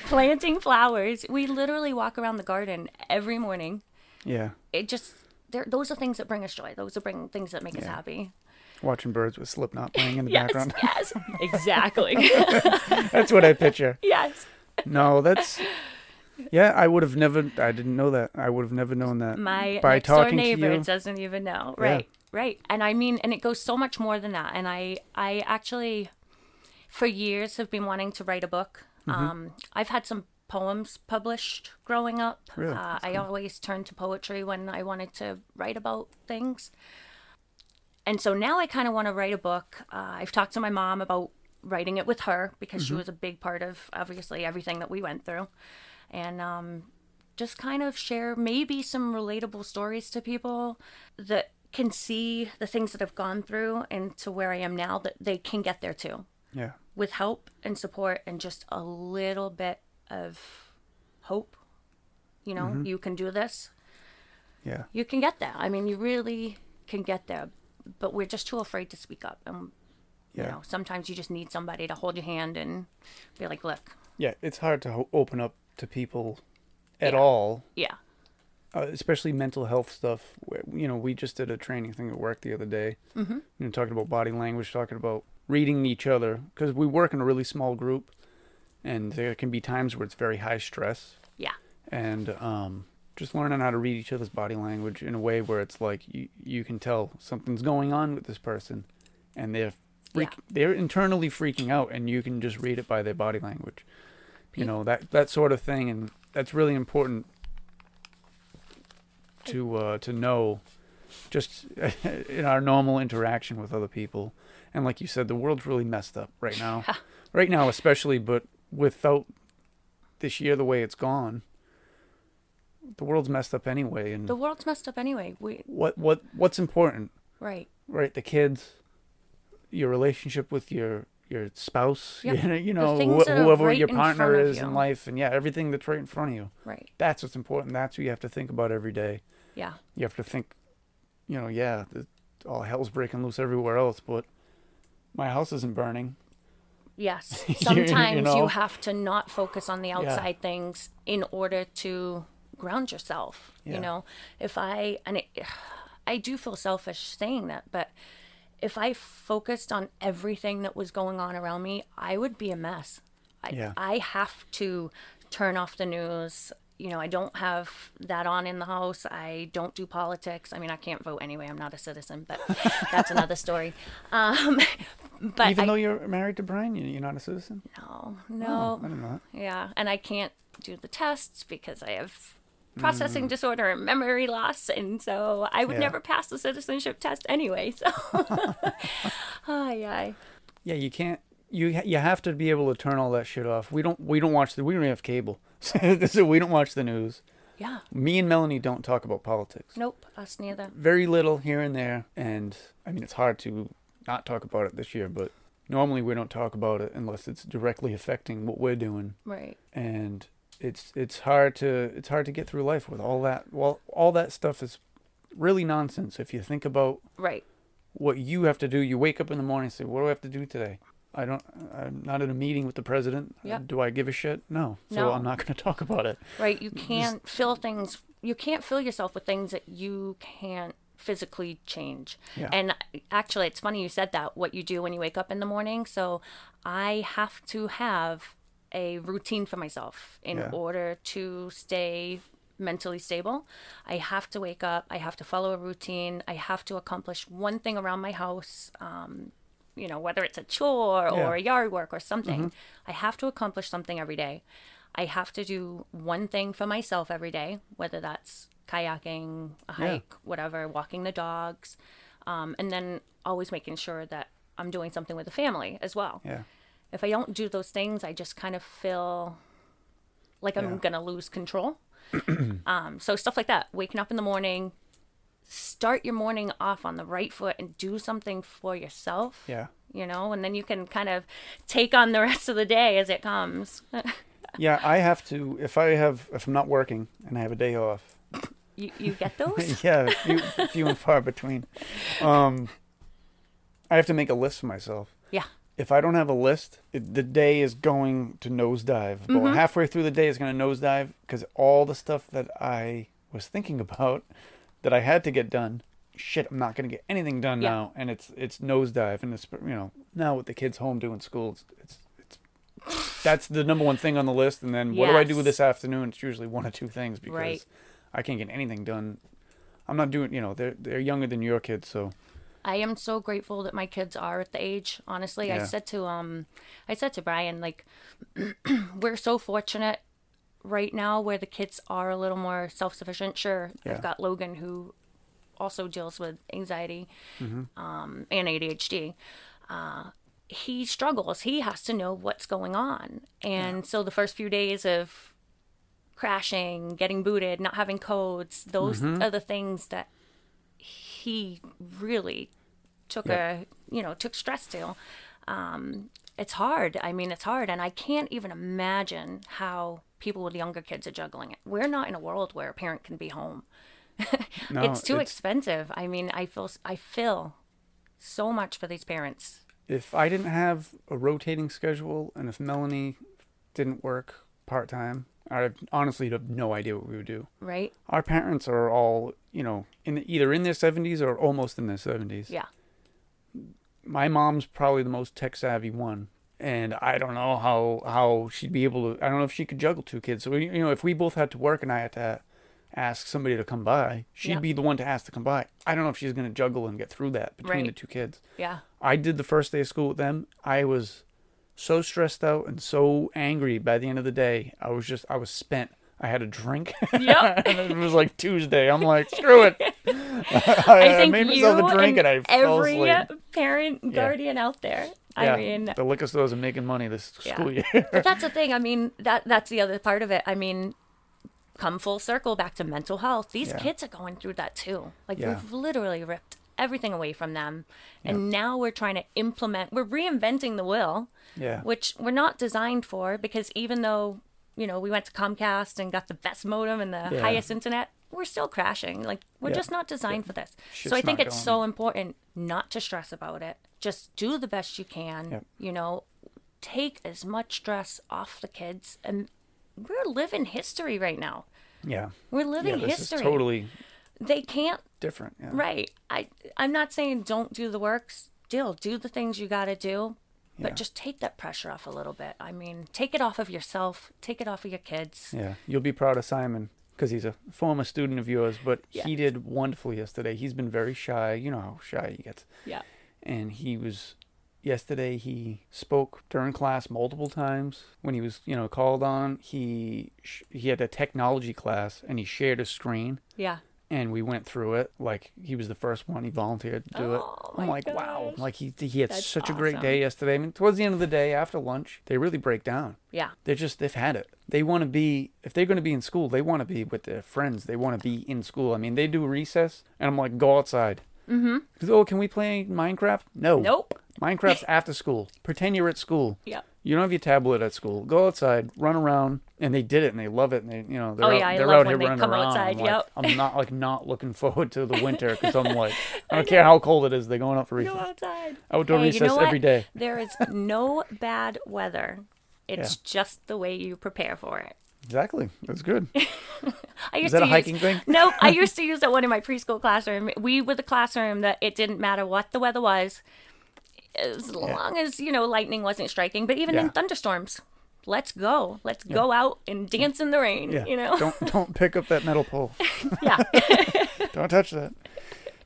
Planting flowers. We literally walk around the garden every morning. Yeah. It just, those are things that bring us joy. Those are bring things that make yeah. us happy. Watching birds with Slipknot playing in the yes, background. Yes, exactly. That's what I picture. Yes. No, that's... Yeah, I would have never, I didn't know that. I would have never known that. My By next door neighbor you, doesn't even know. Right, yeah. right. And I mean, and it goes so much more than that. And I, I actually, for years, have been wanting to write a book. Mm-hmm. Um, I've had some poems published growing up. Really? Uh, I cool. always turned to poetry when I wanted to write about things. And so now I kind of want to write a book. Uh, I've talked to my mom about writing it with her because mm-hmm. she was a big part of, obviously, everything that we went through. And um, just kind of share maybe some relatable stories to people that can see the things that I've gone through and to where I am now, that they can get there too. Yeah. With help and support and just a little bit of hope. You know, mm-hmm. you can do this. Yeah. You can get there. I mean, you really can get there. But we're just too afraid to speak up. And, yeah. you know, sometimes you just need somebody to hold your hand and be like, look. Yeah, it's hard to ho- open up to people at yeah. all. Yeah. Uh, especially mental health stuff. You know, we just did a training thing at work the other day. Mm-hmm. You know, talking about body language, talking about reading each other. Because we work in a really small group. And there can be times where it's very high stress. Yeah. And um, just learning how to read each other's body language in a way where it's like you, you can tell something's going on with this person. And they're, freak- yeah. they're internally freaking out. And you can just read it by their body language. You know, that that sort of thing, and that's really important to uh, to know just in our normal interaction with other people. And like you said, the world's really messed up right now. Right now especially, but without this year the way it's gone, the world's messed up anyway. And the world's messed up anyway. We what what what's important? Right. Right, the kids, your relationship with your your spouse, yep. you know, you know wh- whoever right your partner is in life, and yeah, everything that's right in front of you. Right. That's what's important. That's what you have to think about every day. Yeah. You have to think, you know, yeah, the, all hell's breaking loose everywhere else, but my house isn't burning. Yes. Sometimes you, know? you have to not focus on the outside yeah. things in order to ground yourself. Yeah. You know, if I, and it, I do feel selfish saying that, but if I focused on everything that was going on around me, I would be a mess. I, yeah. I have to turn off the news. You know, I don't have that on in the house. I don't do politics. I mean, I can't vote anyway. I'm not a citizen, but that's another story. Um, but Even I, though you're married to Brian, you're not a citizen? No, no. Oh, I don't know. Yeah, and I can't do the tests because I have processing mm. disorder and memory loss, and so I would yeah. never pass the citizenship test anyway, so oh, yeah. yeah you can't you you have to be able to turn all that shit off. We don't we don't watch the we don't have cable, so we don't watch the news. Yeah me and Melanie don't talk about politics. Nope us neither. Very little here and there, and I mean, it's hard to not talk about it this year, but normally we don't talk about it unless it's directly affecting what we're doing, right? And It's it's hard to it's hard to get through life with all that. Well, all that stuff is really nonsense if you think about right. what you have to do. You wake up in the morning and say, what do I have to do today? I don't, I'm not in a meeting with the president. Yep. Do I give a shit? No. So no. I'm not going to talk about it. Right. You can't Just... fill things. You can't fill yourself with things that you can't physically change. Yeah. And actually, it's funny you said that, what you do when you wake up in the morning. So I have to have a routine for myself in yeah. order to stay mentally stable. I have to wake up. I have to follow a routine. I have to accomplish one thing around my house. Um, you know, whether it's a chore yeah. or yard work or something, mm-hmm. I have to accomplish something every day. I have to do one thing for myself every day, whether that's kayaking, a hike, yeah. whatever, walking the dogs, um, and then always making sure that I'm doing something with the family as well. Yeah. If I don't do those things, I just kind of feel like I'm yeah. going to lose control. um, so stuff like that, waking up in the morning, start your morning off on the right foot and do something for yourself. Yeah. You know, and then you can kind of take on the rest of the day as it comes. yeah, I have to, if I have, if I'm not working and I have a day off. You you get those? yeah, few, few and far between. Um, I have to make a list for myself. Yeah. If I don't have a list, it, the day is going to nosedive. Mm-hmm. But halfway through the day, it's going to nosedive because all the stuff that I was thinking about that I had to get done, shit, I'm not going to get anything done yeah. now, and it's it's nosedive, and it's, you know, now with the kids home doing school, it's it's, it's that's the number one thing on the list, and then yes. what do I do this afternoon? It's usually one or two things because right. I can't get anything done. I'm not doing, you know, they're they're younger than your kids, so. I am so grateful that my kids are at the age, honestly. Yeah. I said to um, I said to Brian, like, we're so fortunate right now where the kids are a little more self-sufficient. Sure, yeah. I've got Logan, who also deals with anxiety mm-hmm. um, and A D H D. Uh, he struggles. He has to know what's going on. And yeah. so the first few days of crashing, getting booted, not having codes, those mm-hmm. are the things that he really took yeah. a, you know, took stress to. Um, it's hard. I mean, it's hard. And I can't even imagine how people with younger kids are juggling it. We're not in a world where a parent can be home. no, it's too it's, expensive. I mean, I feel I feel so much for these parents. If I didn't have a rotating schedule and if Melanie didn't work part-time, I honestly have no idea what we would do. Right. Our parents are all, you know, in the, either in their seventies or almost in their seventies. Yeah. My mom's probably the most tech-savvy one. And I don't know how, how she'd be able to... I don't know if she could juggle two kids. So, you know, if we both had to work and I had to ask somebody to come by, she'd yeah. be the one to ask to come by. I don't know if she's going to juggle and get through that between right. the two kids. Yeah. I did the first day of school with them. I was so stressed out and so angry by the end of the day. I was just... I was spent. I had a drink. Yep. And it was like Tuesday. I'm like, screw it. I, I think made myself a drink and, and I fell asleep. Every parent, guardian yeah. out there... Yeah, I mean, the liquor stores are making money this school yeah. year. But that's the thing. I mean, that that's the other part of it. I mean, come full circle back to mental health. These yeah. kids are going through that too. Like yeah. we've literally ripped everything away from them. And yeah. now we're trying to implement, we're reinventing the will, yeah. which we're not designed for because even though, you know, we went to Comcast and got the best modem and the yeah. highest internet, we're still crashing. Like we're yeah. just not designed yeah. for this. Shit's so I think it's so important not to stress about it. Just do the best you can, yep. you know, take as much stress off the kids. And we're living history right now. Yeah. We're living yeah, this history. Is totally they can't. Different. Yeah. Right. I, I'm not saying don't do the work. Still do the things you got to do. But yeah. just take that pressure off a little bit. I mean, take it off of yourself. Take it off of your kids. Yeah. You'll be proud of Simon because he's a former student of yours. But yeah. he did wonderfully yesterday. He's been very shy. You know how shy he gets. Yeah. And he was, yesterday he spoke during class multiple times. When he was, you know, called on, he sh- he had a technology class and he shared a screen. Yeah. And we went through it. Like, he was the first one. He volunteered to do oh, it. I'm like, gosh. wow. Like, he he had That's such awesome. a great day yesterday. I mean, towards the end of the day, after lunch, they really break down. Yeah. They're just, they've had it. They want to be, if they're going to be in school, they want to be with their friends. They want to be in school. I mean, they do recess and I'm like, go outside. Mm-hmm. Oh, can we play Minecraft? No. Nope. Minecraft's after school. Pretend you're at school. Yeah. You don't have your tablet at school. Go outside, run around, and they did it, and they love it, and they, you know, they're oh, yeah, out, they're out here running around. Outside, I'm, yep. like, I'm not like not looking forward to the winter because I'm like, I don't I care how cold it is. They're going out for recess. Go outside. Outdoor hey, recess you know every day. There is no bad weather. It's yeah. just the way you prepare for it. Exactly. That's good. I used Is that to a use, hiking thing? No, I used to use that one in my preschool classroom. We were the classroom that it didn't matter what the weather was, as yeah. long as, you know, lightning wasn't striking. But even yeah. in thunderstorms, let's go. Let's yeah. go out and dance in the rain, yeah. you know. Don't don't pick up that metal pole. yeah. Don't touch that.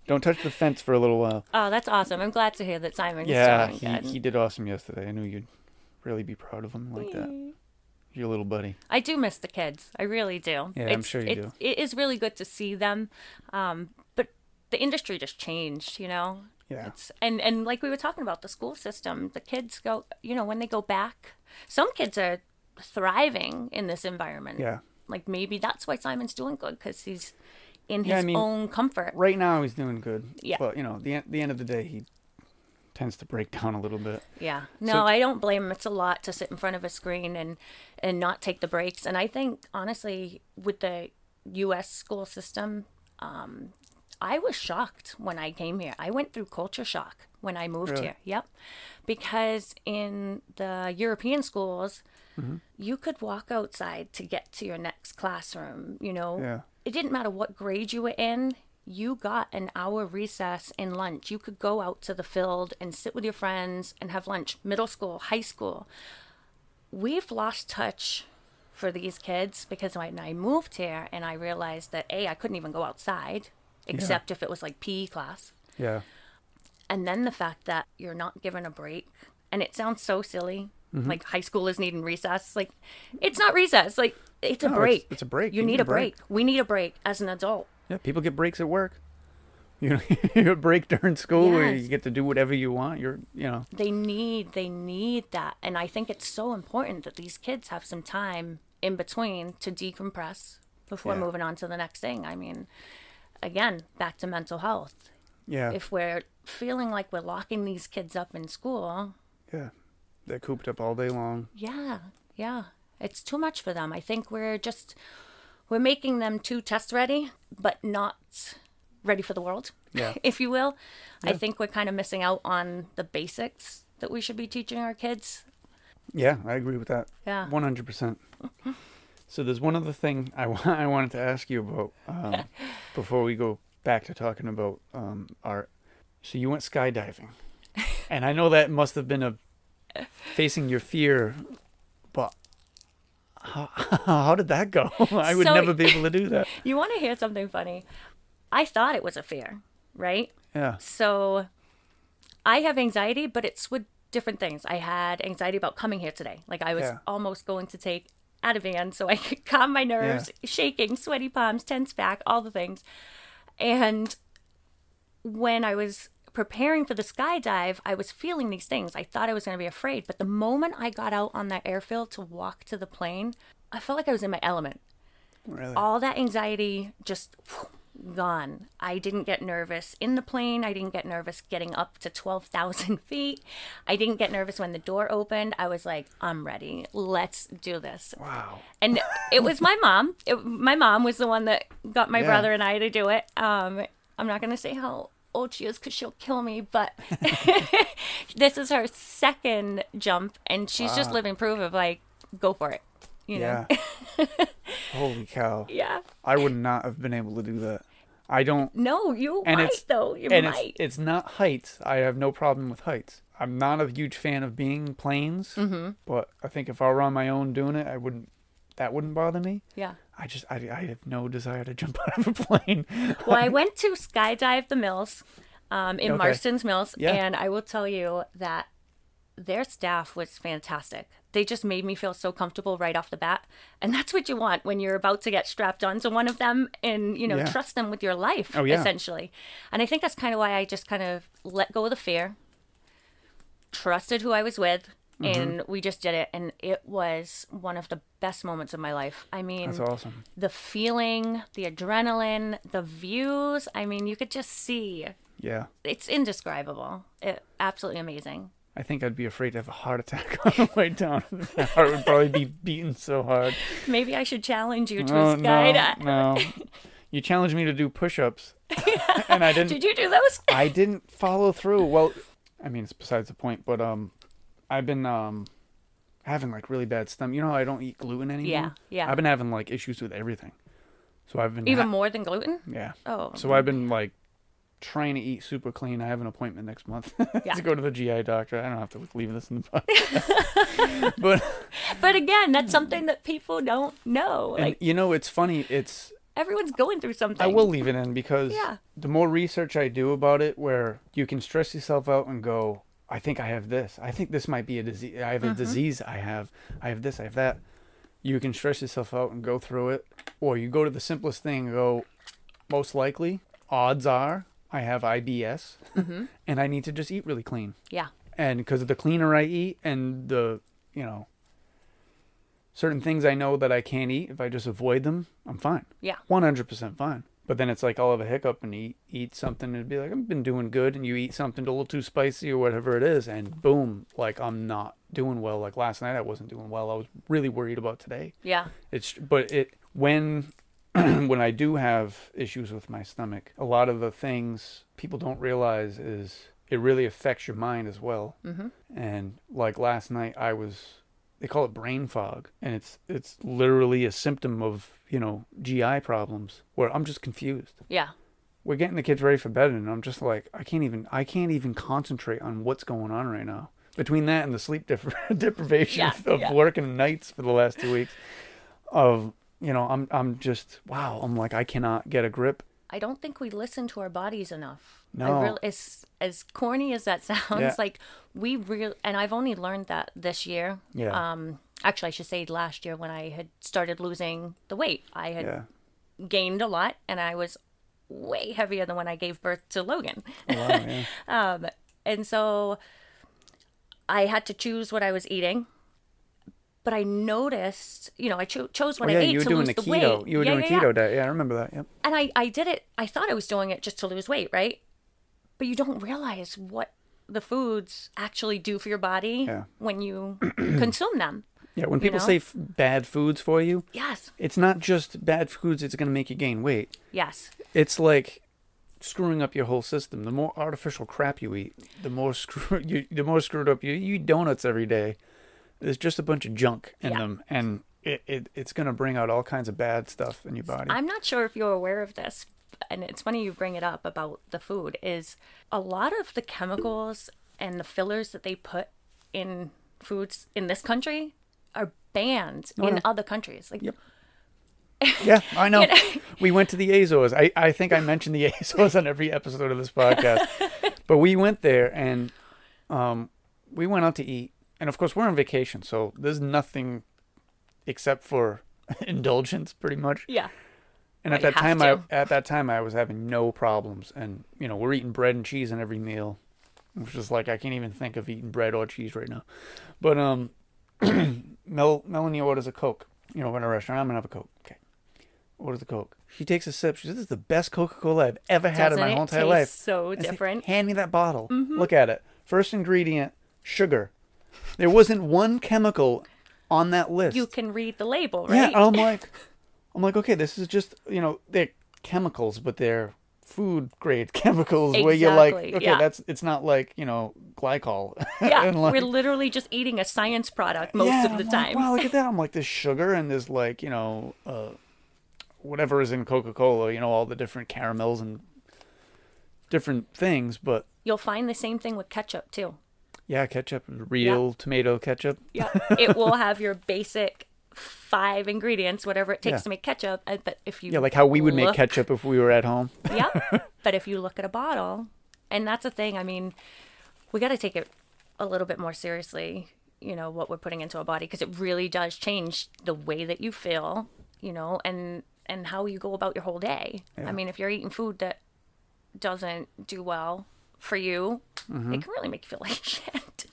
Don't touch the fence for a little while. Oh, that's awesome. I'm glad to hear that Simon's yeah, doing good. Yeah, he did awesome yesterday. I knew you'd really be proud of him like that. Your little buddy. I do miss the kids. I really do. Yeah, it's, I'm sure you it, do. It is really good to see them, um, but the industry just changed, you know. Yeah. It's, and and like we were talking about the school system, the kids go, you know, when they go back, some kids are thriving in this environment. Yeah. Like maybe that's why Simon's doing good because he's in his yeah, I mean, own comfort. Right now he's doing good. Yeah. But you know, the the end of the day he tends to break down a little bit. Yeah. No, so, I don't blame him. It's a lot to sit in front of a screen and, and not take the breaks. And I think, honestly, with the U S school system, um, I was shocked when I came here. I went through culture shock when I moved really? here. Yep. Because in the European schools, mm-hmm. you could walk outside to get to your next classroom. You know, yeah. it didn't matter what grade you were in. You got an hour recess and lunch. You could go out to the field and sit with your friends and have lunch. Middle school, high school. We've lost touch for these kids because when I moved here and I realized that, A, I couldn't even go outside except yeah. if it was like P E class. Yeah. And then the fact that you're not given a break. And it sounds so silly. Mm-hmm. Like high school is needing recess. Like, it's not recess. Like, it's a no, break. It's, it's a break. You, you need, need a break. break. We need a break as an adult. Yeah, people get breaks at work. You know, you get a break during school where yes. you get to do whatever you want. You're, you know. They need, they need that. And I think it's so important that these kids have some time in between to decompress before yeah. moving on to the next thing. I mean, again, back to mental health. Yeah. If we're feeling like we're locking these kids up in school. Yeah. They're cooped up all day long. Yeah. Yeah. It's too much for them. I think we're just... We're making them too test ready, but not ready for the world, yeah. if you will. Yeah. I think we're kind of missing out on the basics that we should be teaching our kids. Yeah, I agree with that. Yeah. one hundred percent. So there's one other thing I, w- I wanted to ask you about um, before we go back to talking about um, art. So you went skydiving. And I know that must have been a facing your fear, but... How, how did that go? I would so, never be able to do that. You want to hear something funny? I thought it was a fear, right? Yeah. So I have anxiety, but it's with different things. I had anxiety about coming here today. Like I was yeah. almost going to take Ativan so I could calm my nerves, yeah. shaking, sweaty palms, tense back, all the things. And when I was preparing for the skydive, I was feeling these things. I thought I was going to be afraid, but the moment I got out on that airfield to walk to the plane, I felt like I was in my element. Really? All that anxiety just whew, gone. I didn't get nervous in the plane. I didn't get nervous getting up to twelve thousand feet. I didn't get nervous when the door opened. I was like, I'm ready. Let's do this. Wow. And it was my mom. It, my mom was the one that got my yeah. brother and I to do it. Um, I'm not going to say how old she is because she'll kill me, but this is her second jump and she's wow. just living proof of like, go for it, you yeah. know. Holy cow. Yeah, I would not have been able to do that. I don't no you and might it's, though you and might it's, it's not heights. I have no problem with heights. I'm not a huge fan of being planes, mm-hmm. but I think if I were on my own doing it, I wouldn't that wouldn't bother me. Yeah. I just, I, I have no desire to jump out of a plane. Well, I went to Skydive the Mills um, in okay. Marston's Mills. Yeah. And I will tell you that their staff was fantastic. They just made me feel so comfortable right off the bat. And that's what you want when you're about to get strapped onto one of them and, you know, yeah. trust them with your life, oh, yeah. essentially. And I think that's kind of why I just kind of let go of the fear, trusted who I was with. Mm-hmm. And we just did it, and it was one of the best moments of my life. I mean, that's awesome. The feeling, the adrenaline, the views. I mean, you could just see. Yeah. It's indescribable. It, absolutely amazing. I think I'd be afraid to have a heart attack on the way down. My heart would probably be beating so hard. Maybe I should challenge you to oh, a skydive. No, no. You challenged me to do push-ups. And I didn't. Did you do those? I didn't follow through. Well, I mean, it's besides the point, but um, I've been um having like really bad stomach. You know how I don't eat gluten anymore? Yeah, yeah. I've been having like issues with everything. So I've been even ha- more than gluten? Yeah. Oh. So I've been like trying to eat super clean. I have an appointment next month yeah. to go to the G I doctor. I don't have to leave this in the podcast. but but again, that's something that people don't know. Like, and you know, it's funny. It's everyone's going through something. I will leave it in because yeah. the more research I do about it, where you can stress yourself out and go, I think I have this. I think this might be a disease. I have mm-hmm. a disease. I have. I have this. I have that. You can stress yourself out and go through it. Or you go to the simplest thing and go, most likely, odds are, I have I B S, mm-hmm. and I need to just eat really clean. Yeah. And because the cleaner I eat and the, you know, certain things I know that I can't eat, if I just avoid them, I'm fine. Yeah. one hundred percent fine. But then it's like I'll have a hiccup and eat, eat something and it'd be like, I've been doing good. And you eat something a little too spicy or whatever it is. And boom, like I'm not doing well. Like last night I wasn't doing well. I was really worried about today. Yeah. It's But it when when I do have issues with my stomach, a lot of the things people don't realize is it really affects your mind as well. Mm-hmm. And like last night I was, they call it brain fog. And it's it's literally a symptom of, you know, G I problems where I'm just confused. Yeah. We're getting the kids ready for bed and I'm just like, I can't even, I can't even concentrate on what's going on right now. Between that and the sleep depri- deprivation yeah, of yeah. working nights for the last two weeks of, you know, I'm, I'm just, wow. I'm like, I cannot get a grip. I don't think we listen to our bodies enough. No. I really, as, as corny as that sounds, yeah. like we really, and I've only learned that this year. Yeah. Um, Actually, I should say last year when I had started losing the weight, I had yeah. gained a lot and I was way heavier than when I gave birth to Logan. Oh, wow, yeah. um, and so I had to choose what I was eating. But I noticed, you know, I cho- chose what oh, yeah, I ate to lose the, the weight. Keto. You were yeah, doing yeah, a keto yeah. diet. Yeah, I remember that. Yep. And I, I did it. I thought I was doing it just to lose weight, right? But you don't realize what the foods actually do for your body yeah. when you consume them. Yeah, when people you know? say f- bad foods for you, yes, it's not just bad foods. It's going to make you gain weight. Yes, it's like screwing up your whole system. The more artificial crap you eat, the more screw you, the more screwed up you. You eat donuts every day. There's just a bunch of junk in yeah. them, and it, it it's going to bring out all kinds of bad stuff in your body. I'm not sure if you're aware of this, and it's funny you bring it up about the food. Is a lot of the chemicals and the fillers that they put in foods in this country are banned no, in no. other countries. Like, yep. Yeah, I know. You know. We went to the Azores. I, I think I mentioned the Azores on every episode of this podcast. But we went there and um, we went out to eat. And of course, we're on vacation, so there's nothing except for indulgence, pretty much. Yeah. And at that time, I, at that time, I was having no problems. And, you know, we're eating bread and cheese in every meal. Which is like, I can't even think of eating bread or cheese right now. But, um... Mel, Melanie orders a Coke. You know, we're in a restaurant. I'm going to have a Coke. Okay. Orders a Coke. She takes a sip. She says, this is the best Coca-Cola I've ever had Doesn't in my whole entire life. so and different. Like, hand me that bottle. Mm-hmm. Look at it. First ingredient, sugar. There wasn't one chemical on that list. You can read the label, right? Yeah, I'm like, I'm like, okay, this is just, you know, they're chemicals, but they're food grade chemicals exactly. where you're like, okay, yeah. that's it's not like, you know, glycol. Yeah, like, we're literally just eating a science product most yeah, of the I'm time. Like, wow, look at that. I'm like, there's sugar and there's like, you know, uh, whatever is in Coca-Cola, you know, all the different caramels and different things, but... You'll find the same thing with ketchup, too. Yeah, ketchup, real yeah. tomato ketchup. Yeah, it will have your basic... five ingredients, whatever it takes yeah. to make ketchup. But if you yeah, like how we would look, make ketchup if we were at home. yeah, but if you look at a bottle, and that's the thing. I mean, we got to take it a little bit more seriously. You know what we're putting into our body because it really does change the way that you feel. You know, and and how you go about your whole day. Yeah. I mean, if you're eating food that doesn't do well for you, mm-hmm. it can really make you feel like shit.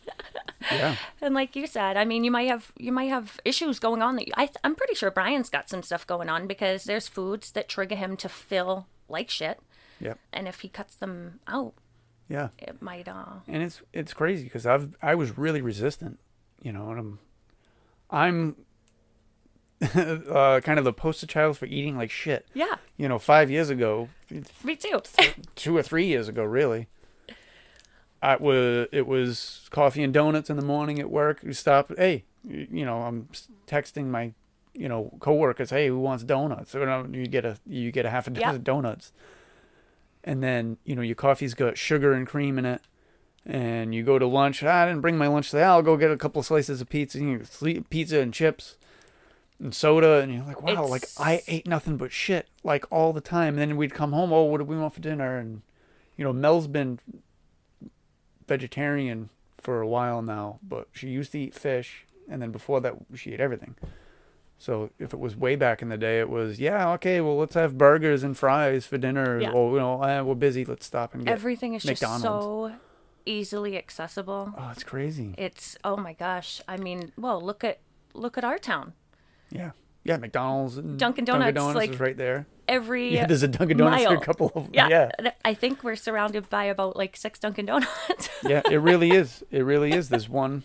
Yeah. And like you said, I mean, you might have you might have issues going on that you, I, I'm pretty sure Brian's got some stuff going on because there's foods that trigger him to feel like shit. Yeah. And if he cuts them out, Yeah. It might. Uh... And it's it's crazy because I've I was really resistant, you know, and I'm I'm uh, kind of the poster child for eating like shit. Yeah. You know, five years ago. Me too. Two or three years ago, really. I was it was coffee and donuts in the morning at work. You stop. Hey, you know, I'm texting my, you know, coworkers. Hey, who wants donuts? And you get a you get a half a dozen yeah. donuts. And then, you know, your coffee's got sugar and cream in it. And you go to lunch. Ah, I didn't bring my lunch today. I'll go get a couple of slices of pizza. And you sleep, pizza and chips and soda. And you're like, wow, it's... like I ate nothing but shit like all the time. And then we'd come home. Oh, what do we want for dinner? And, you know, Mel's been vegetarian for a while now. But she used to eat fish. And then before that, she ate everything. So if it was way back in the day, it was, yeah, okay, well, let's have burgers and fries for dinner. Yeah. Or, you know, eh, we're busy. Let's stop and get everything is McDonald's. Just so easily accessible. Oh, it's crazy. It's, oh, my gosh. I mean, well, look at look at our town. Yeah. Yeah, McDonald's and Dunkin' Donuts, Dunkin' Donuts like, is right there. Every yeah, there's a Dunkin' Donuts mile. For a couple of yeah. yeah. I think we're surrounded by about, like, six Dunkin' Donuts. Yeah, it really is. It really is. There's one.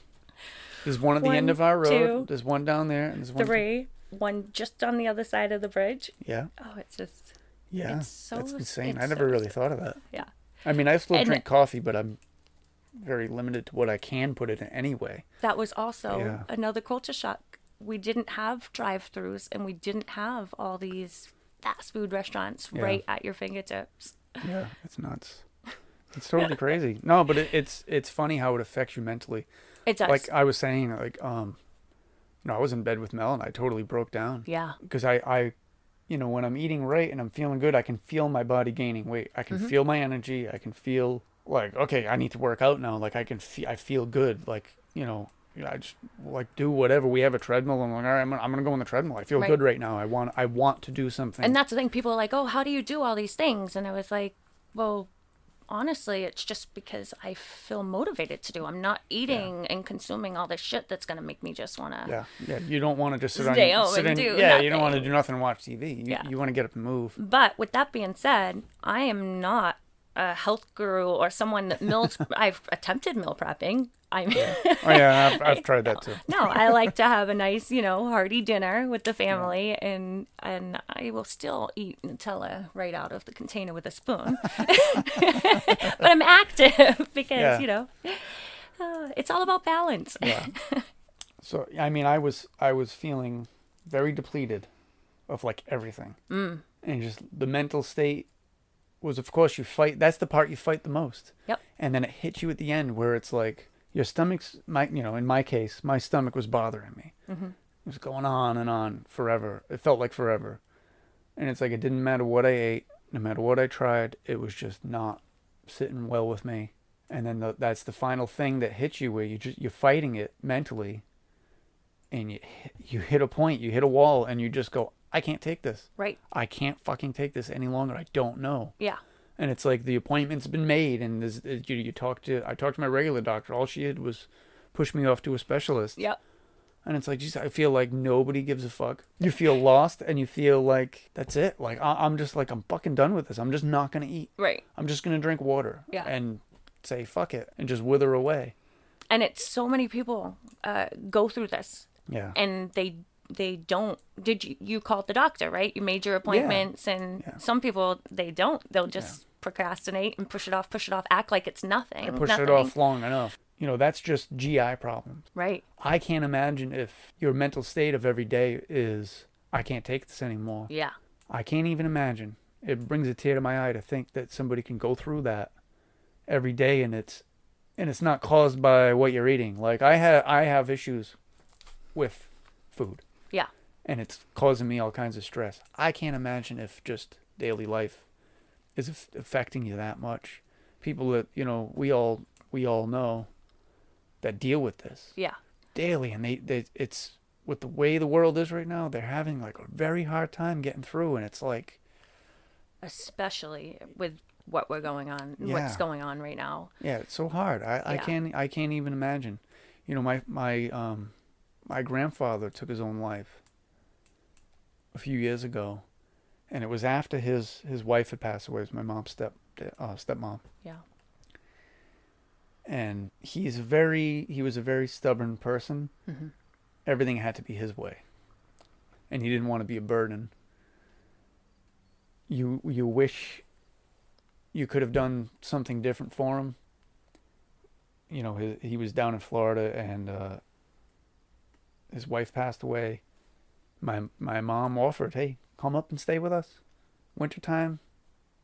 There's one at the one, end of our road. Two, there's one down there. And there's one three. Th- one just on the other side of the bridge. Yeah. Oh, it's just... Yeah. It's so... That's insane. I never so really thought of that. Yeah. I mean, I still and drink coffee, but I'm very limited to what I can put in it anyway. That was also yeah. another culture shock. We didn't have drive-thrus, and we didn't have all these fast food restaurants yeah. right at your fingertips. Yeah. It's nuts. It's totally crazy. No, but it, it's it's funny how it affects you mentally. It does. Like I was saying, like, um, you know, I was in bed with Mel and I totally broke down. Yeah. Because I, I, you know, when I'm eating right and I'm feeling good, I can feel my body gaining weight. I can mm-hmm. feel my energy. I can feel like, okay, I need to work out now. Like I can feel, I feel good. Like, you know, I just like do whatever. We have a treadmill. I'm like, all right, I'm gonna, I'm gonna go on the treadmill. I feel right. good right now. I want, I want to do something. And that's the thing. People are like, oh, how do you do all these things? And I was like, well, honestly, it's just because I feel motivated to do. I'm not eating yeah. and consuming all this shit that's going to make me just want to... Yeah, yeah. You don't want to just sit on... Stay home and do Yeah, nothing. You don't want to do nothing and watch T V. You, yeah. you want to get up and move. But with that being said, I am not a health guru or someone that meals... I've attempted meal prepping. I'm... Yeah. Oh, yeah, I've, I've tried that too. No, I like to have a nice, you know, hearty dinner with the family, yeah. and and I will still eat Nutella right out of the container with a spoon. But I'm active because, yeah. you know, uh, it's all about balance. Yeah. So, I mean, I was I was feeling very depleted of, like, everything. Mm. And just the mental state was, of course, you fight. That's the part you fight the most. Yep. And then it hits you at the end where it's like, your stomach's, my, you know, in my case, my stomach was bothering me. Mm-hmm. It was going on and on forever. It felt like forever. And it's like it didn't matter what I ate, no matter what I tried, it was just not sitting well with me. And then the, that's the final thing that hits you where you just, you're fighting it mentally. And you, you hit a point, you hit a wall, and you just go, I can't take this. Right. I can't fucking take this any longer. I don't know. Yeah. And it's like the appointment's been made, and there's, you, you talk to I talked to my regular doctor. All she did was push me off to a specialist. Yep. And it's like, geez, I feel like nobody gives a fuck. You feel lost, and you feel like that's it. Like I, I'm just like I'm fucking done with this. I'm just not gonna eat. Right. I'm just gonna drink water. Yeah. And say fuck it, and just wither away. And it's so many people uh, go through this. Yeah. And they. They don't did you you called the doctor, right? You made your appointments. Yeah. And yeah. some people, they don't they'll just yeah. procrastinate and push it off push it off act like it's nothing. I push nothing. It off long enough, you know. That's just G I problems, right? I can't imagine if your mental state of every day is I can't take this anymore. Yeah. I can't even imagine. It brings a tear to my eye to think that somebody can go through that every day, and it's and it's not caused by what you're eating. Like I have I have issues with food. Yeah. And it's causing me all kinds of stress. I can't imagine if just daily life is af- affecting you that much. People that, you know, we all we all know that deal with this. Yeah. Daily. And they, they it's with the way the world is right now, they're having like a very hard time getting through. And it's like, especially with what we're going on, yeah. what's going on right now. Yeah. It's so hard. I, yeah. I can't I can't even imagine, you know, my, my, um, my grandfather took his own life a few years ago, and it was after his, his wife had passed away. It was my mom's step uh, stepmom. Yeah. and he's very he was a very stubborn person. Mm-hmm. Everything had to be his way, and he didn't want to be a burden. You you wish you could have done something different for him. You know, his, he was down in Florida, and uh, his wife passed away. My my mom offered, hey, come up and stay with us, wintertime,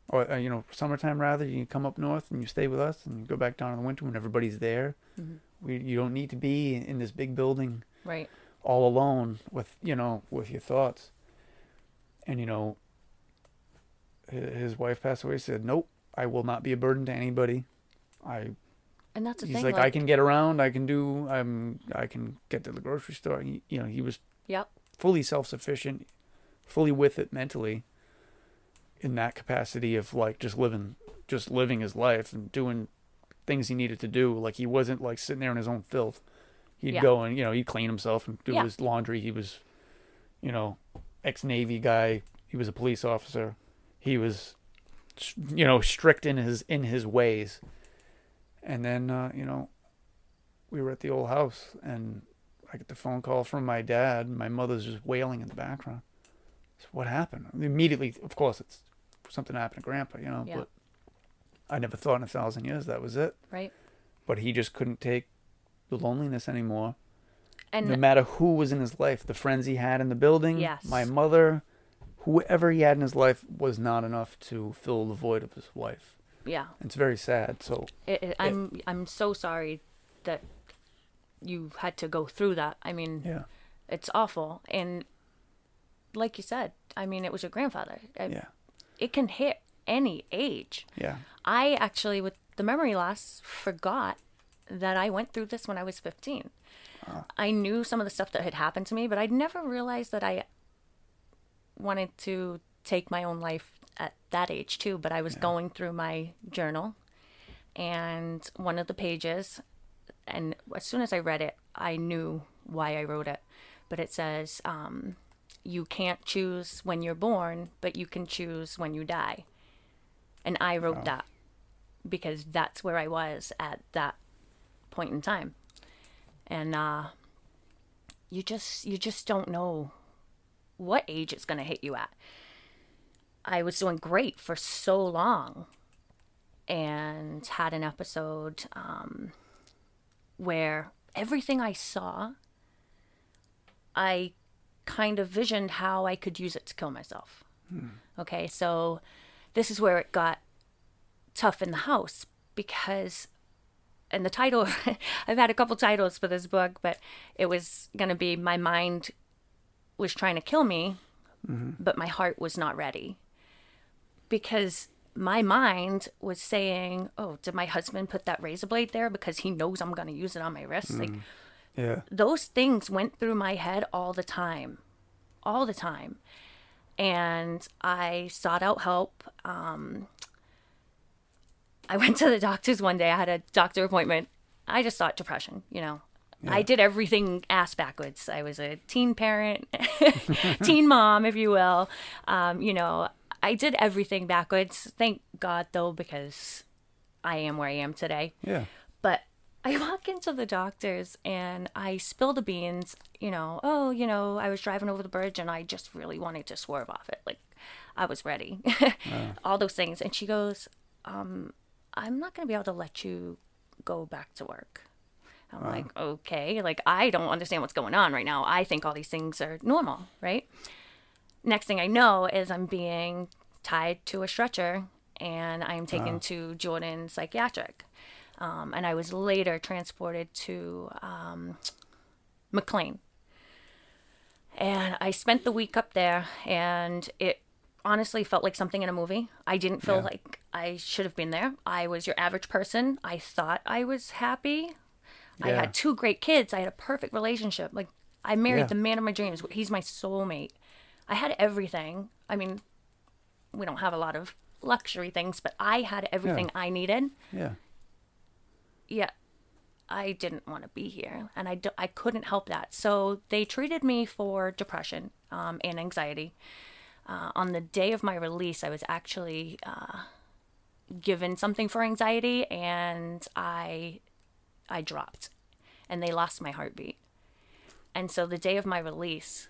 or uh, you know, summertime rather. You come up north and you stay with us, and you go back down in the winter when everybody's there. Mm-hmm. We you don't need to be in this big building, right, all alone with you know with your thoughts. And you know, his wife passed away. Said, nope, I will not be a burden to anybody. I. And that's the he's thing. He's like, like, I can get around. I can do. I'm. I can get to the grocery store. He, you know, he was. Yep. Fully self-sufficient, fully with it mentally. In that capacity of like just living, just living his life and doing things he needed to do. Like he wasn't like sitting there in his own filth. He'd yeah. go and you know he'd clean himself and do yeah. his laundry. He was, you know, ex-Navy guy. He was a police officer. He was, you know, strict in his in his ways. And then, uh, you know, we were at the old house, and I get the phone call from my dad. My mother's just wailing in the background. So what happened? Immediately, of course, it's something happened to Grandpa, you know. Yeah. But I never thought in a thousand years that was it. Right. But he just couldn't take the loneliness anymore. And no matter who was in his life, the friends he had in the building, yes. my mother, whoever he had in his life was not enough to fill the void of his wife. Yeah, it's very sad. So it, it, I'm it, I'm so sorry that you had to go through that. I mean, yeah. it's awful. And like you said, I mean, it was your grandfather. It, yeah, it can hit any age. Yeah, I actually, with the memory loss, forgot that I went through this when I was fifteen. Uh, I knew some of the stuff that had happened to me, but I'd never realized that I wanted to take my own life at that age too. But I was yeah. going through my journal and one of the pages, and as soon as I read it, I knew why I wrote it. But it says, um, you can't choose when you're born, but you can choose when you die. And I wrote oh. that because that's where I was at that point in time. And uh, you just you just don't know what age it's going to hit you at. I was doing great for so long, and had an episode um, where everything I saw, I kind of visioned how I could use it to kill myself. Hmm. Okay, so this is where it got tough in the house because, and the title, I've had a couple titles for this book, but it was going to be My Mind Was Trying to Kill Me, mm-hmm. but My Heart Was Not Ready. Because my mind was saying, oh, did my husband put that razor blade there because he knows I'm going to use it on my wrist? Mm. Like, yeah. Those things went through my head all the time, all the time. And I sought out help. Um, I went to the doctor's one day. I had a doctor appointment. I just thought depression, you know. Yeah. I did everything ass backwards. I was a teen parent, teen mom, if you will, um, you know. I did everything backwards. Thank God, though, because I am where I am today. Yeah. But I walk into the doctor's and I spill the beans, you know, oh, you know, I was driving over the bridge and I just really wanted to swerve off it. Like, I was ready. Yeah. All those things. And she goes, um, I'm not going to be able to let you go back to work. I'm wow. like, okay. Like, I don't understand what's going on right now. I think all these things are normal, right? Next thing I know is I'm being tied to a stretcher and I'm taken wow. to Jordan Psychiatric. Um, and I was later transported to um, McLean. And I spent the week up there, and it honestly felt like something in a movie. I didn't feel yeah. like I should have been there. I was your average person. I thought I was happy. Yeah. I had two great kids. I had a perfect relationship. Like, I married yeah. the man of my dreams. He's my soulmate. I had everything. I mean, we don't have a lot of luxury things, but I had everything yeah. I needed. Yeah. Yeah. I didn't want to be here, and I, d- I couldn't help that. So they treated me for depression um, and anxiety. Uh, on the day of my release, I was actually uh, given something for anxiety, and I I dropped and they lost my heartbeat. And so the day of my release,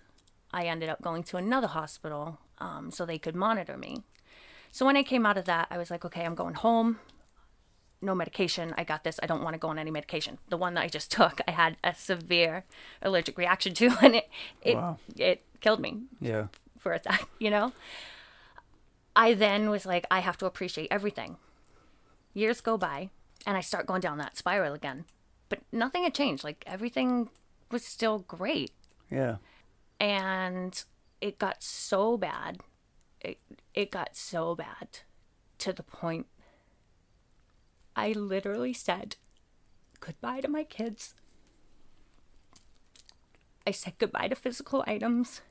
I ended up going to another hospital um, so they could monitor me. So when I came out of that, I was like, okay, I'm going home. No medication. I got this. I don't want to go on any medication. The one that I just took, I had a severe allergic reaction to, and it it, wow. it killed me. Yeah. For a time, you know? I then was like, I have to appreciate everything. Years go by, and I start going down that spiral again. But nothing had changed. Like, everything was still great. Yeah. And it got so bad. It, it got so bad to the point I literally said goodbye to my kids. I said goodbye to physical items.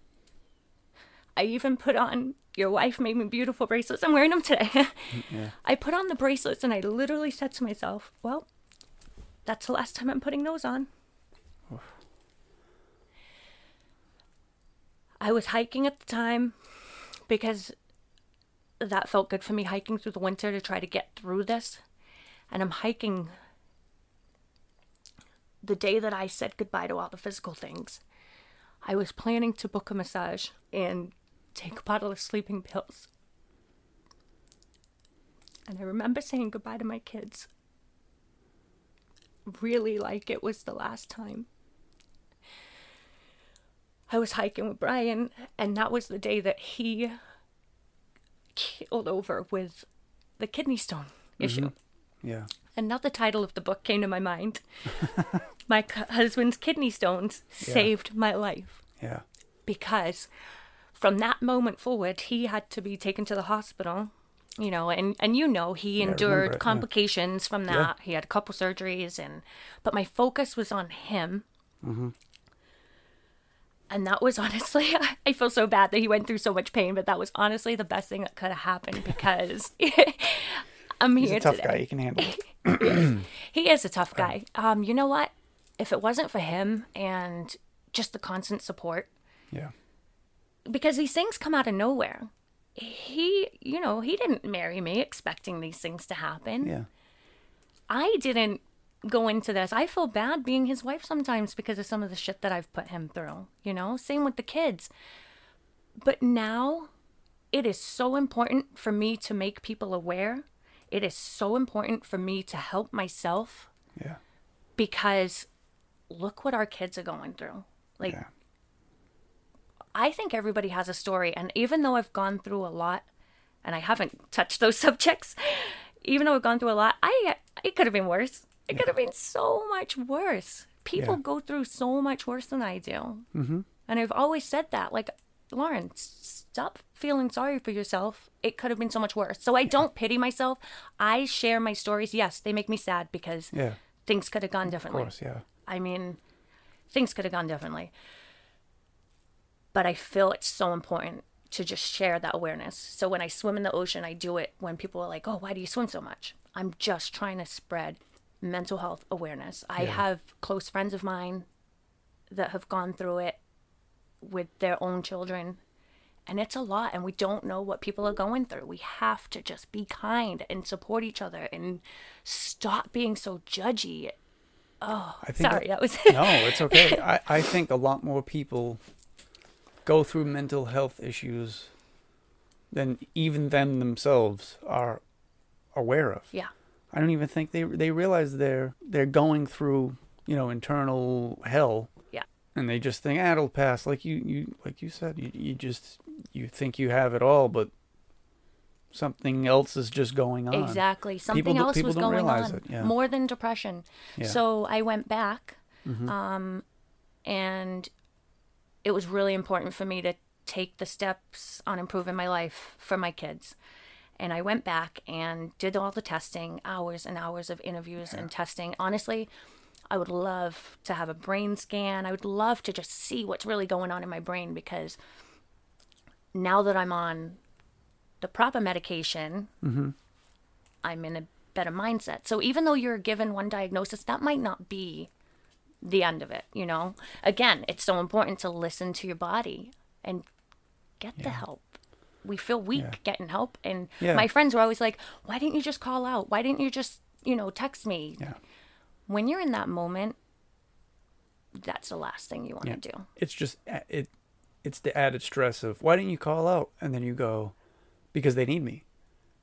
I even put on, your wife made me beautiful bracelets. I'm wearing them today. Yeah. I put on the bracelets and I literally said to myself, well, that's the last time I'm putting those on. Oof. I was hiking at the time because that felt good for me, hiking through the winter to try to get through this. And I'm hiking the day that I said goodbye to all the physical things. I was planning to book a massage and take a bottle of sleeping pills. And I remember saying goodbye to my kids. Really like it was the last time. I was hiking with Brian, and that was the day that he keeled over with the kidney stone issue. Mm-hmm. Yeah. Another title of the book came to my mind. My husband's kidney stones yeah. saved my life. Yeah. Because from that moment forward, he had to be taken to the hospital, you know, and, and you know, he yeah, endured it, complications yeah. from that. Yeah. He had a couple surgeries, and but my focus was on him. Mm-hmm. And that was honestly, I feel so bad that he went through so much pain, but that was honestly the best thing that could have happened because... I'm He's here a tough today. Guy. He can handle it. He is a tough guy. Um, you know what? If it wasn't for him and just the constant support. Yeah. Because these things come out of nowhere. He, you know, he didn't marry me expecting these things to happen. Yeah. I didn't go into this. I feel bad being his wife sometimes because of some of the shit that I've put him through. You know? Same with the kids. But now it is so important for me to make people aware. It is so important for me to help myself. Yeah. Because look what our kids are going through. Like, yeah. I think everybody has a story. And even though I've gone through a lot and I haven't touched those subjects, even though I've gone through a lot, I it could have been worse. It yeah. could have been so much worse. People yeah. go through so much worse than I do. Mm-hmm. And I've always said that. Like, Lauren, stop feeling sorry for yourself. It could have been so much worse. So I don't pity myself. I share my stories. Yes, they make me sad because yeah. things could have gone differently. Of course, yeah. I mean, things could have gone differently. But I feel it's so important to just share that awareness. So when I swim in the ocean, I do it when people are like, oh, why do you swim so much? I'm just trying to spread mental health awareness. I yeah. have close friends of mine that have gone through it with their own children, and it's a lot, and we don't know what people are going through. We have to just be kind and support each other and stop being so judgy. Oh, I think sorry, that, that was no, it's okay. I, I think a lot more people go through mental health issues than even them themselves are aware of. Yeah, I don't even think they they realize they're they're going through, you know, internal hell. And they just think, ah, it'll pass. Like you, you, like you said, you, you just, you think you have it all, but something else is just going on. Exactly. Something people, else people was don't going on. It. Yeah. More than depression. Yeah. So I went back, mm-hmm. um, and it was really important for me to take the steps on improving my life for my kids. And I went back and did all the testing, hours and hours of interviews yeah. and testing. Honestly, I would love to have a brain scan. I would love to just see what's really going on in my brain, because now that I'm on the proper medication, mm-hmm. I'm in a better mindset. So even though you're given one diagnosis, that might not be the end of it, you know? Again, it's so important to listen to your body and get yeah. the help. We feel weak yeah. getting help. And yeah. my friends were always like, why didn't you just call out? Why didn't you just, you know, text me? Yeah. when you're in that moment, that's the last thing you want to yeah. do. It's just it. It's the added stress of, why didn't you call out? And then you go, because they need me.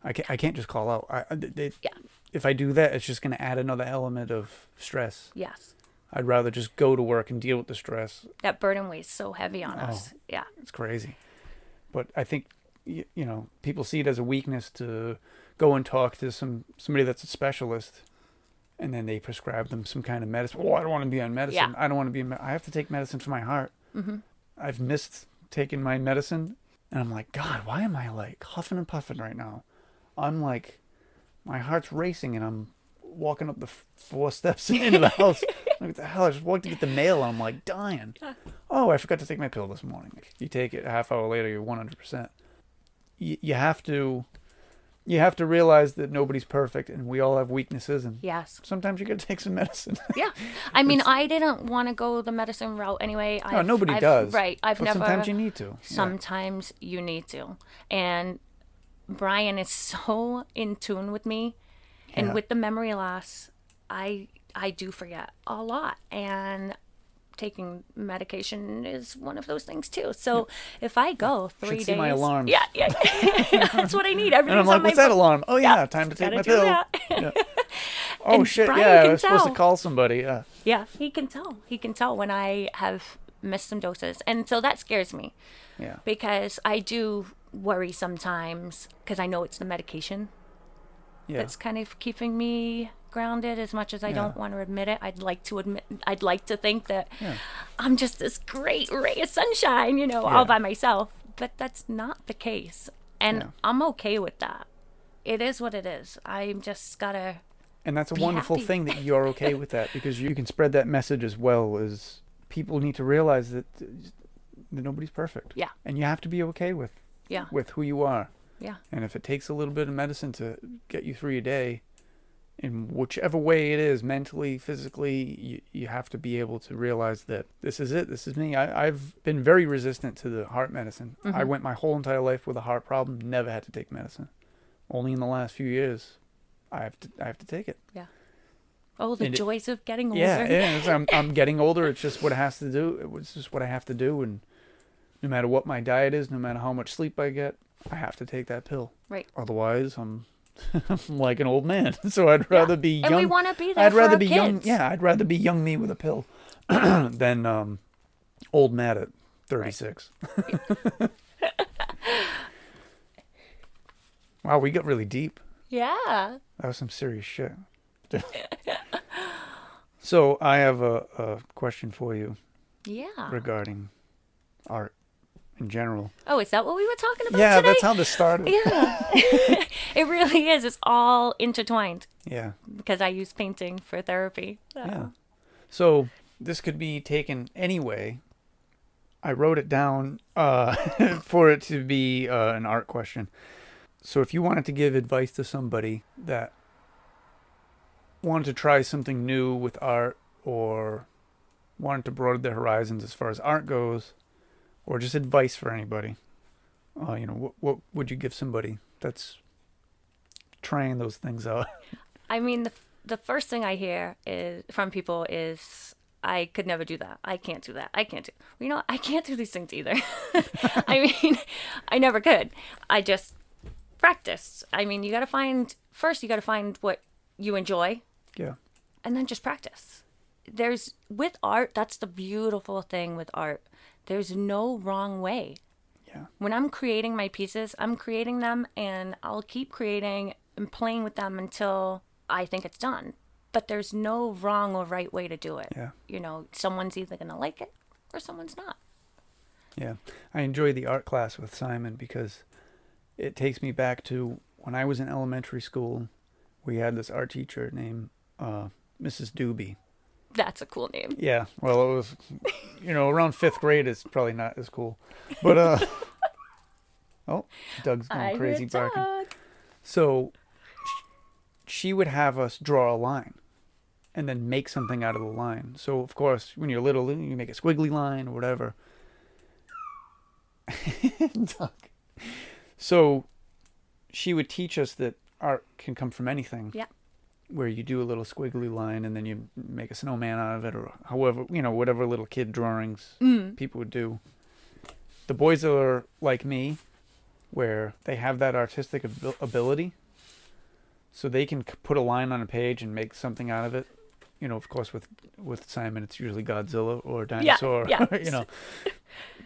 I can't, I can't just call out. I, they, yeah. If I do that, it's just going to add another element of stress. Yes. I'd rather just go to work and deal with the stress. That burden weighs so heavy on oh, us. Yeah. It's crazy. But I think, you, you know, people see it as a weakness to go and talk to some somebody that's a specialist. And then they prescribe them some kind of medicine. Oh, I don't want to be on medicine. Yeah. I don't want to be on I have to take medicine for my heart. Mm-hmm. I've missed taking my medicine, and I'm like, God, why am I like huffing and puffing right now? I'm like, my heart's racing, and I'm walking up the f four steps into the house. Like, what the hell? I just walked to get the mail, and I'm like dying. Oh, I forgot to take my pill this morning. Like, you take it a half hour later, you're one hundred percent. You, you have to, you have to realize that nobody's perfect, and we all have weaknesses, and yes, sometimes you got to take some medicine. Yeah, I mean, I didn't want to go the medicine route anyway. No, I've, nobody I've, does. Right, I've but never. Sometimes you need to. Sometimes yeah. you need to, and Brian is so in tune with me, yeah. and with the memory loss, I I do forget a lot, and taking medication is one of those things too. So yeah. if I go three days, see my alarm. Yeah, yeah, yeah. That's what I need. Everything's and I'm like, on what's my that phone? Alarm? Oh yeah, yeah, time to take my pill. Yeah. Oh and shit, Brian yeah, I was tell. supposed to call somebody. Yeah. Yeah, he can tell. He can tell when I have missed some doses, and so that scares me. Yeah. Because I do worry sometimes because I know it's the medication. Yeah. That's kind of keeping me grounded, as much as I yeah. don't want to admit it. I'd like to admit, I'd like to think that yeah. I'm just this great ray of sunshine, you know, yeah. all by myself. But that's not the case. And yeah. I'm okay with that. It is what it is. I'm just gotta And that's a wonderful happy. thing that you're okay with that, because you can spread that message as well. As people need to realize that, that nobody's perfect. Yeah. And you have to be okay with yeah. with who you are. Yeah. And if it takes a little bit of medicine to get you through your day, in whichever way it is, mentally, physically, you, you have to be able to realize that this is it. This is me. I, I've been very resistant to the heart medicine. Mm-hmm. I went my whole entire life with a heart problem, never had to take medicine. Only in the last few years, I have to, I have to take it. Yeah. Oh, the and joys it, of getting older. Yeah, yeah. I'm, I'm getting older. It's just what it has to do. It's just what I have to do. And no matter what my diet is, no matter how much sleep I get, I have to take that pill. Right. Otherwise, I'm... I'm like an old man, so I'd rather yeah. be young. And we want to be there I'd for rather our be kids. young. Yeah, I'd rather be young me with a pill than um, old Matt at thirty-six. Right. Wow, we got really deep. Yeah, that was some serious shit. So I have a, a question for you. Yeah. Regarding art. In general. Oh, is that what we were talking about yeah, today? Yeah, that's how this started. Yeah. It really is. It's all intertwined. Yeah. Because I use painting for therapy. So. Yeah. So this could be taken any way. I wrote it down uh, for it to be uh, an art question. So if you wanted to give advice to somebody that wanted to try something new with art, or wanted to broaden their horizons as far as art goes, or just advice for anybody, uh, you know, what, what would you give somebody that's trying those things out? I mean, the, the first thing I hear is from people is, I could never do that. I can't do that. I can't do, you know, I can't do these things either. I mean, I never could. I just practiced. I mean, you got to find, first you got to find what you enjoy. Yeah. And then just practice. There's, with art, that's the beautiful thing with art. There's no wrong way. Yeah. When I'm creating my pieces, I'm creating them, and I'll keep creating and playing with them until I think it's done. But there's no wrong or right way to do it. Yeah. You know, someone's either going to like it or someone's not. Yeah. I enjoy the art class with Simon because it takes me back to when I was in elementary school. We had this art teacher named uh, Missus Doobie. That's a cool name. Yeah. Well, it was, you know, around fifth grade is probably not as cool. But, uh, oh, Doug's going I crazy barking. Doug. So she would have us draw a line and then make something out of the line. So, of course, when you're little, you make a squiggly line or whatever. Doug. So she would teach us that art can come from anything. Yeah. where you do a little squiggly line and then you make a snowman out of it, or however, you know, whatever little kid drawings mm. people would do. The boys are like me, where they have that artistic abil- ability, so they can put a line on a page and make something out of it. You know, of course, with with Simon, it's usually Godzilla or dinosaur. Yeah, yeah. You know,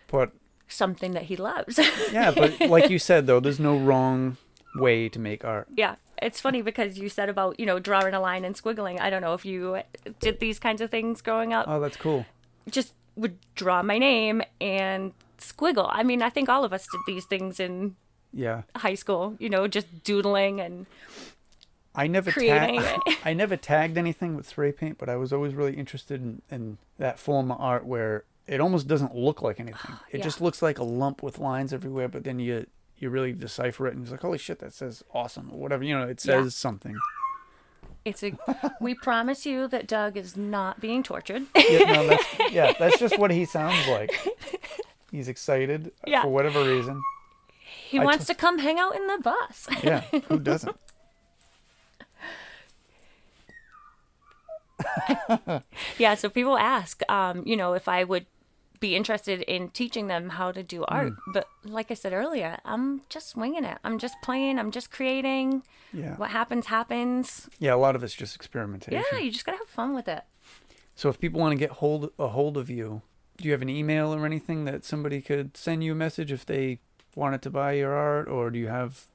but something that he loves. Yeah, but like you said, though, there's no wrong way to make art. Yeah, it's funny because you said about, you know, drawing a line and squiggling. I don't know if you did these kinds of things growing up. Oh, that's cool. Just would draw my name and squiggle. I mean, I think all of us did these things in yeah high school. You know, just doodling and. I never, tag- I never tagged anything with spray paint, but I was always really interested in, in that form of art where it almost doesn't look like anything. It yeah. just looks like a lump with lines everywhere, but then you you really decipher it and it's like, holy shit, that says awesome or whatever. You know, it says yeah. something. It's a. We promise you that Doug is not being tortured. yeah, no, that's, yeah, that's just what he sounds like. He's excited yeah. for whatever reason. He I wants t- to come hang out in the bus. Yeah, who doesn't? Yeah, so people ask, um, you know, if I would be interested in teaching them how to do art. Mm. But like I said earlier, I'm just winging it. I'm just playing. I'm just creating. Yeah. What happens, happens. Yeah, a lot of it's just experimentation. Yeah, you just got to have fun with it. So if people want to get hold a hold of you, do you have an email or anything that somebody could send you a message if they wanted to buy your art? Or do you have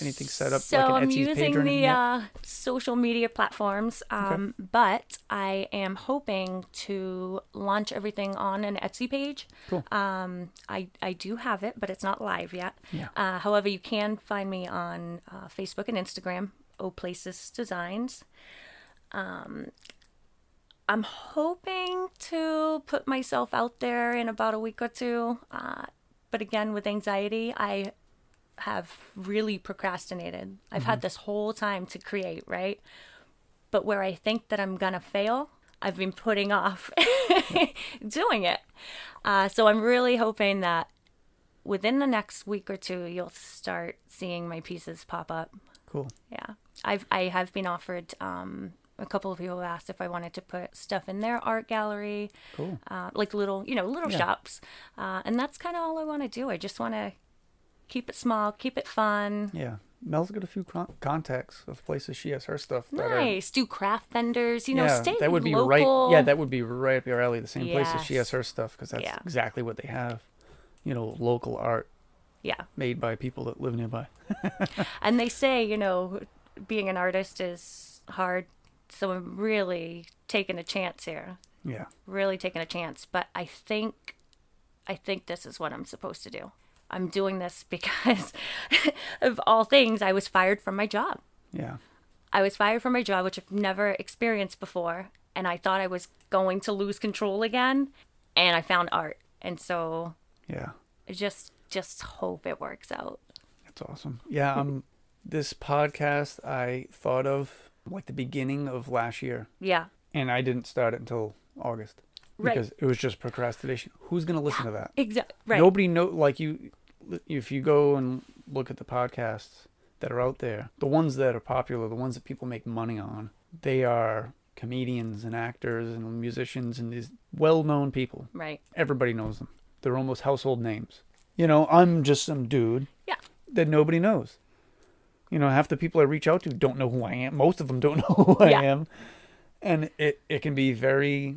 anything set up so like an Etsy's page or anything? So I'm using the uh, social media platforms, um, okay. but I am hoping to launch everything on an Etsy page. Cool. Um, I, I do have it, but it's not live yet. Yeah. Uh, however, you can find me on uh, Facebook and Instagram, Oplaysis Designs. Um, I'm hoping to put myself out there in about a week or two. Uh, but again, with anxiety, I... have really procrastinated. I've mm-hmm. had this whole time to create, right? But where I think that I'm gonna fail, I've been putting off doing it. Uh, so I'm really hoping that within the next week or two, you'll start seeing my pieces pop up. Cool. Yeah. I've, I have been offered, um, a couple of people asked if I wanted to put stuff in their art gallery. Cool. Uh, like little, you know, little yeah. shops. Uh, and that's kind of all I want to do. I just want to keep it small, keep it fun. Yeah. Mel's got a few con- contacts of places she has her stuff. Nice. Are, do craft vendors, you know, yeah, stay that would local. Be right, yeah, that would be right up your alley, the same yes. places she has her stuff, because that's yeah. exactly what they have. You know, local art. Yeah. Made by people that live nearby. And they say, you know, being an artist is hard, so I'm really taking a chance here. Yeah. Really taking a chance, but I think, I think this is what I'm supposed to do. I'm doing this because of all things, I was fired from my job. Yeah. I was fired from my job, which I've never experienced before. And I thought I was going to lose control again. And I found art. And so yeah, I just, just hope it works out. That's awesome. Yeah. Um, this podcast I thought of like the beginning of last year. Yeah. And I didn't start it until August. Because right. it was just procrastination. Who's going to listen yeah, to that? Exactly. Right. Nobody know. Like you, if you go and look at the podcasts that are out there, the ones that are popular, the ones that people make money on, they are comedians and actors and musicians and these well-known people. Right. Everybody knows them. They're almost household names. You know, I'm just some dude yeah. that nobody knows. You know, half the people I reach out to don't know who I am. Most of them don't know who yeah. I am. And it, it can be very...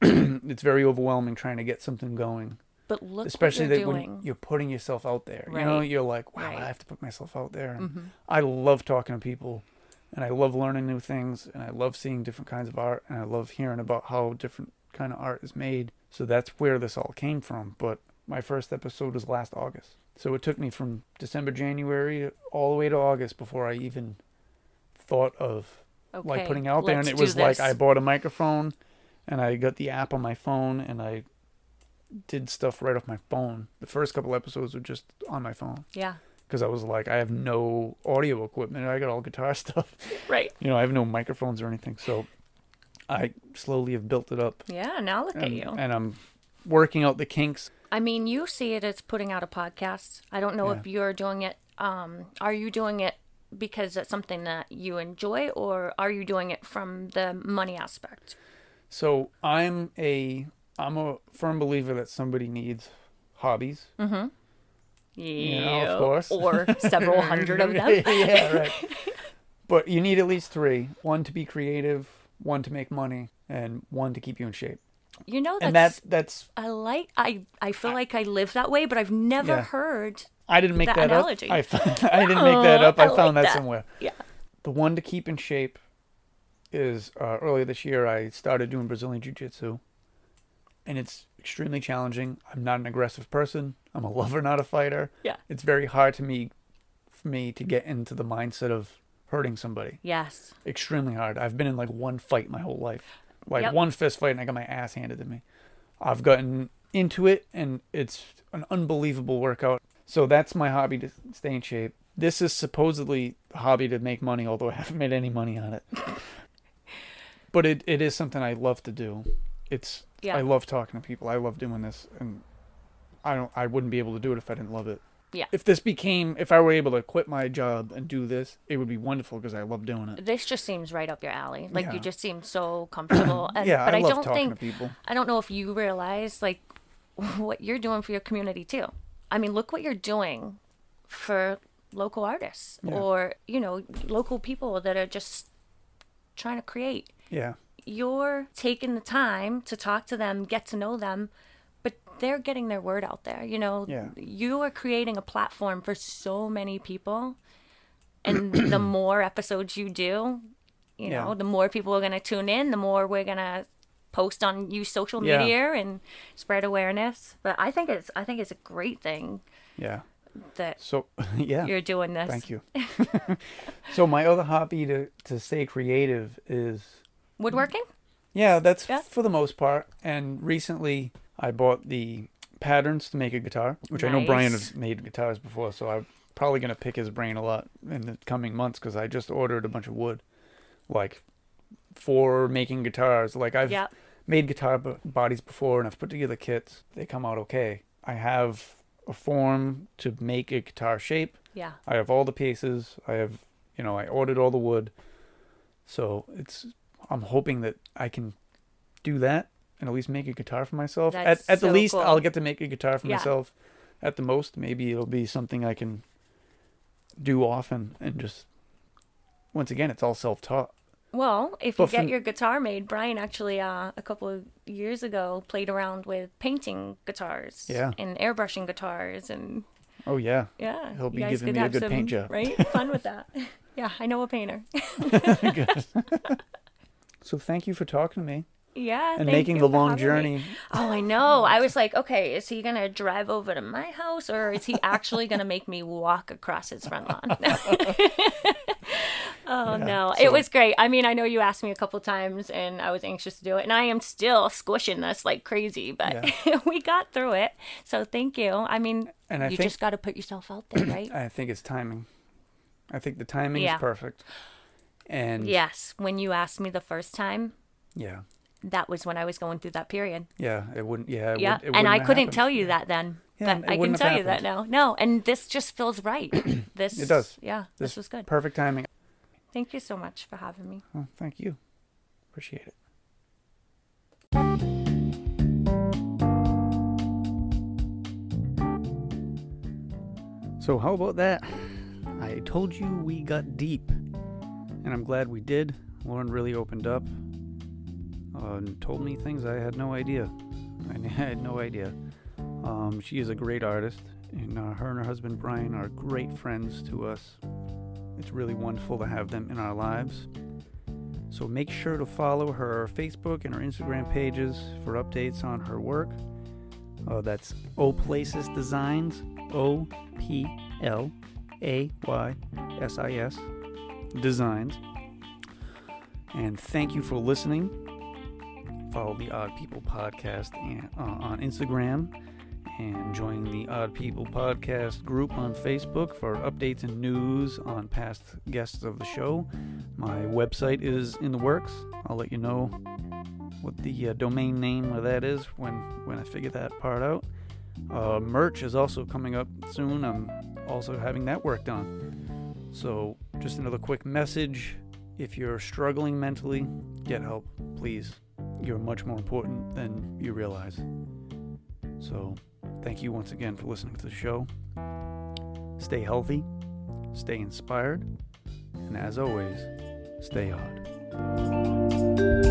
it's very overwhelming trying to get something going. But look, especially what you're that doing. When you're putting yourself out there, right. you know, you're like, wow, right. I have to put myself out there. And mm-hmm. I love talking to people, and I love learning new things, and I love seeing different kinds of art, and I love hearing about how different kind of art is made. So that's where this all came from. But my first episode was last August, so it took me from December, January, all the way to August before I even thought of okay, like putting out there. And it was this. Like I bought a microphone. And I got the app on my phone, and I did stuff right off my phone. The first couple episodes were just on my phone. Yeah. Because I was like, I have no audio equipment. I got all guitar stuff. Right. You know, I have no microphones or anything. So I slowly have built it up. Yeah, now look and, at you. And I'm working out the kinks. I mean, you see it as putting out a podcast. I don't know yeah. if you're doing it. Um, are you doing it because it's something that you enjoy, or are you doing it from the money aspect? So I'm a I'm a firm believer that somebody needs hobbies. Mm-hmm. Yeah, you know, of course. Or several hundred of them. Yeah, right. But you need at least three. One to be creative, one to make money, and one to keep you in shape. You know, that's... And that's... that's I, like, I, I feel I, like I live that way, but I've never yeah. heard I didn't make that, that analogy. Up. I, I didn't make that up. I, I found like that, that somewhere. Yeah. The one to keep in shape is uh, earlier this year I started doing Brazilian Jiu-Jitsu, and it's extremely challenging. I'm not an aggressive person. I'm a lover, not a fighter. Yeah. It's very hard to me, for me to get into the mindset of hurting somebody. Yes. Extremely hard. I've been in like one fight my whole life. Like yep. one fist fight, and I got my ass handed to me. I've gotten into it, and it's an unbelievable workout. So that's my hobby to stay in shape. This is supposedly a hobby to make money, although I haven't made any money on it. But it, it is something I love to do. It's yeah. I love talking to people. I love doing this, and I don't. I wouldn't be able to do it if I didn't love it. Yeah. If this became, if I were able to quit my job and do this, it would be wonderful because I love doing it. This just seems right up your alley. Like yeah. you just seem so comfortable. And, yeah, but I, I love don't talking think, to people. I don't know if you realize like what you're doing for your community too. I mean, look what you're doing for local artists yeah. or, you know, local people that are just trying to create. Yeah. You're taking the time to talk to them, get to know them, but they're getting their word out there. You know, yeah. you are creating a platform for so many people. And the more episodes you do, you yeah. know, the more people are going to tune in, the more we're going to post on you social media yeah. and spread awareness. But I think it's I think it's a great thing. Yeah. That so yeah. you're doing this. Thank you. So my other hobby to, to stay creative is woodworking? Yeah, that's yeah. for the most part. And recently I bought the patterns to make a guitar, which nice. I know Brian has made guitars before, so I'm probably going to pick his brain a lot in the coming months because I just ordered a bunch of wood like for making guitars. Like I've yep. made guitar b- bodies before, and I've put together kits. They come out okay. I have a form to make a guitar shape. Yeah. I have all the pieces. I have, you know, I ordered all the wood. So it's, I'm hoping that I can do that and at least make a guitar for myself. That's at at so the least, cool. I'll get to make a guitar for yeah. myself. At the most, maybe it'll be something I can do often and just, once again, it's all self-taught. Well, if you but get from... your guitar made, Brian actually uh, a couple of years ago played around with painting guitars yeah. and airbrushing guitars and oh yeah, yeah. He'll be giving me a good some, paint job, right? Fun with that. Yeah, I know a painter. Good. So thank you for talking to me. Yeah, and making the long journey. Me. Oh, I know. I was like, okay, is he gonna drive over to my house, or is he actually gonna make me walk across his front lawn? Oh, yeah, no. So. It was great. I mean, I know you asked me a couple times, and I was anxious to do it. And I am still squishing this like crazy, but yeah. we got through it. So thank you. I mean, and I you think, just got to put yourself out there, right? I think it's timing. I think the timing yeah. is perfect. And yes, when you asked me the first time. Yeah. That was when I was going through that period. Yeah, it wouldn't. Yeah, it yeah. Would, it and I couldn't happened. tell you that then, yeah, but I can tell happened. you that now. No, and this just feels right. This it does. Yeah, this, this was good. Perfect timing. Thank you so much for having me. Well, thank you. Appreciate it. So how about that? I told you we got deep, and I'm glad we did. Lauren really opened up. Uh, and told me things I had no idea. I had no idea. Um, she is a great artist, and uh, her and her husband Brian are great friends to us. It's really wonderful to have them in our lives. So make sure to follow her Facebook and her Instagram pages for updates on her work. Uh, that's Oplaysis Designs, O P L A Y S I S Designs. And thank you for listening. Follow the Odd People Podcast on Instagram and join the Odd People Podcast group on Facebook for updates and news on past guests of the show. My website is in the works. I'll let you know what the uh, domain name of that is when, when I figure that part out. Uh, merch is also coming up soon. I'm also having that worked on. So Just another quick message. If you're struggling mentally, get help, please. You're much more important than you realize. So, thank you once again for listening to the show. Stay healthy, stay inspired, and as always, stay odd.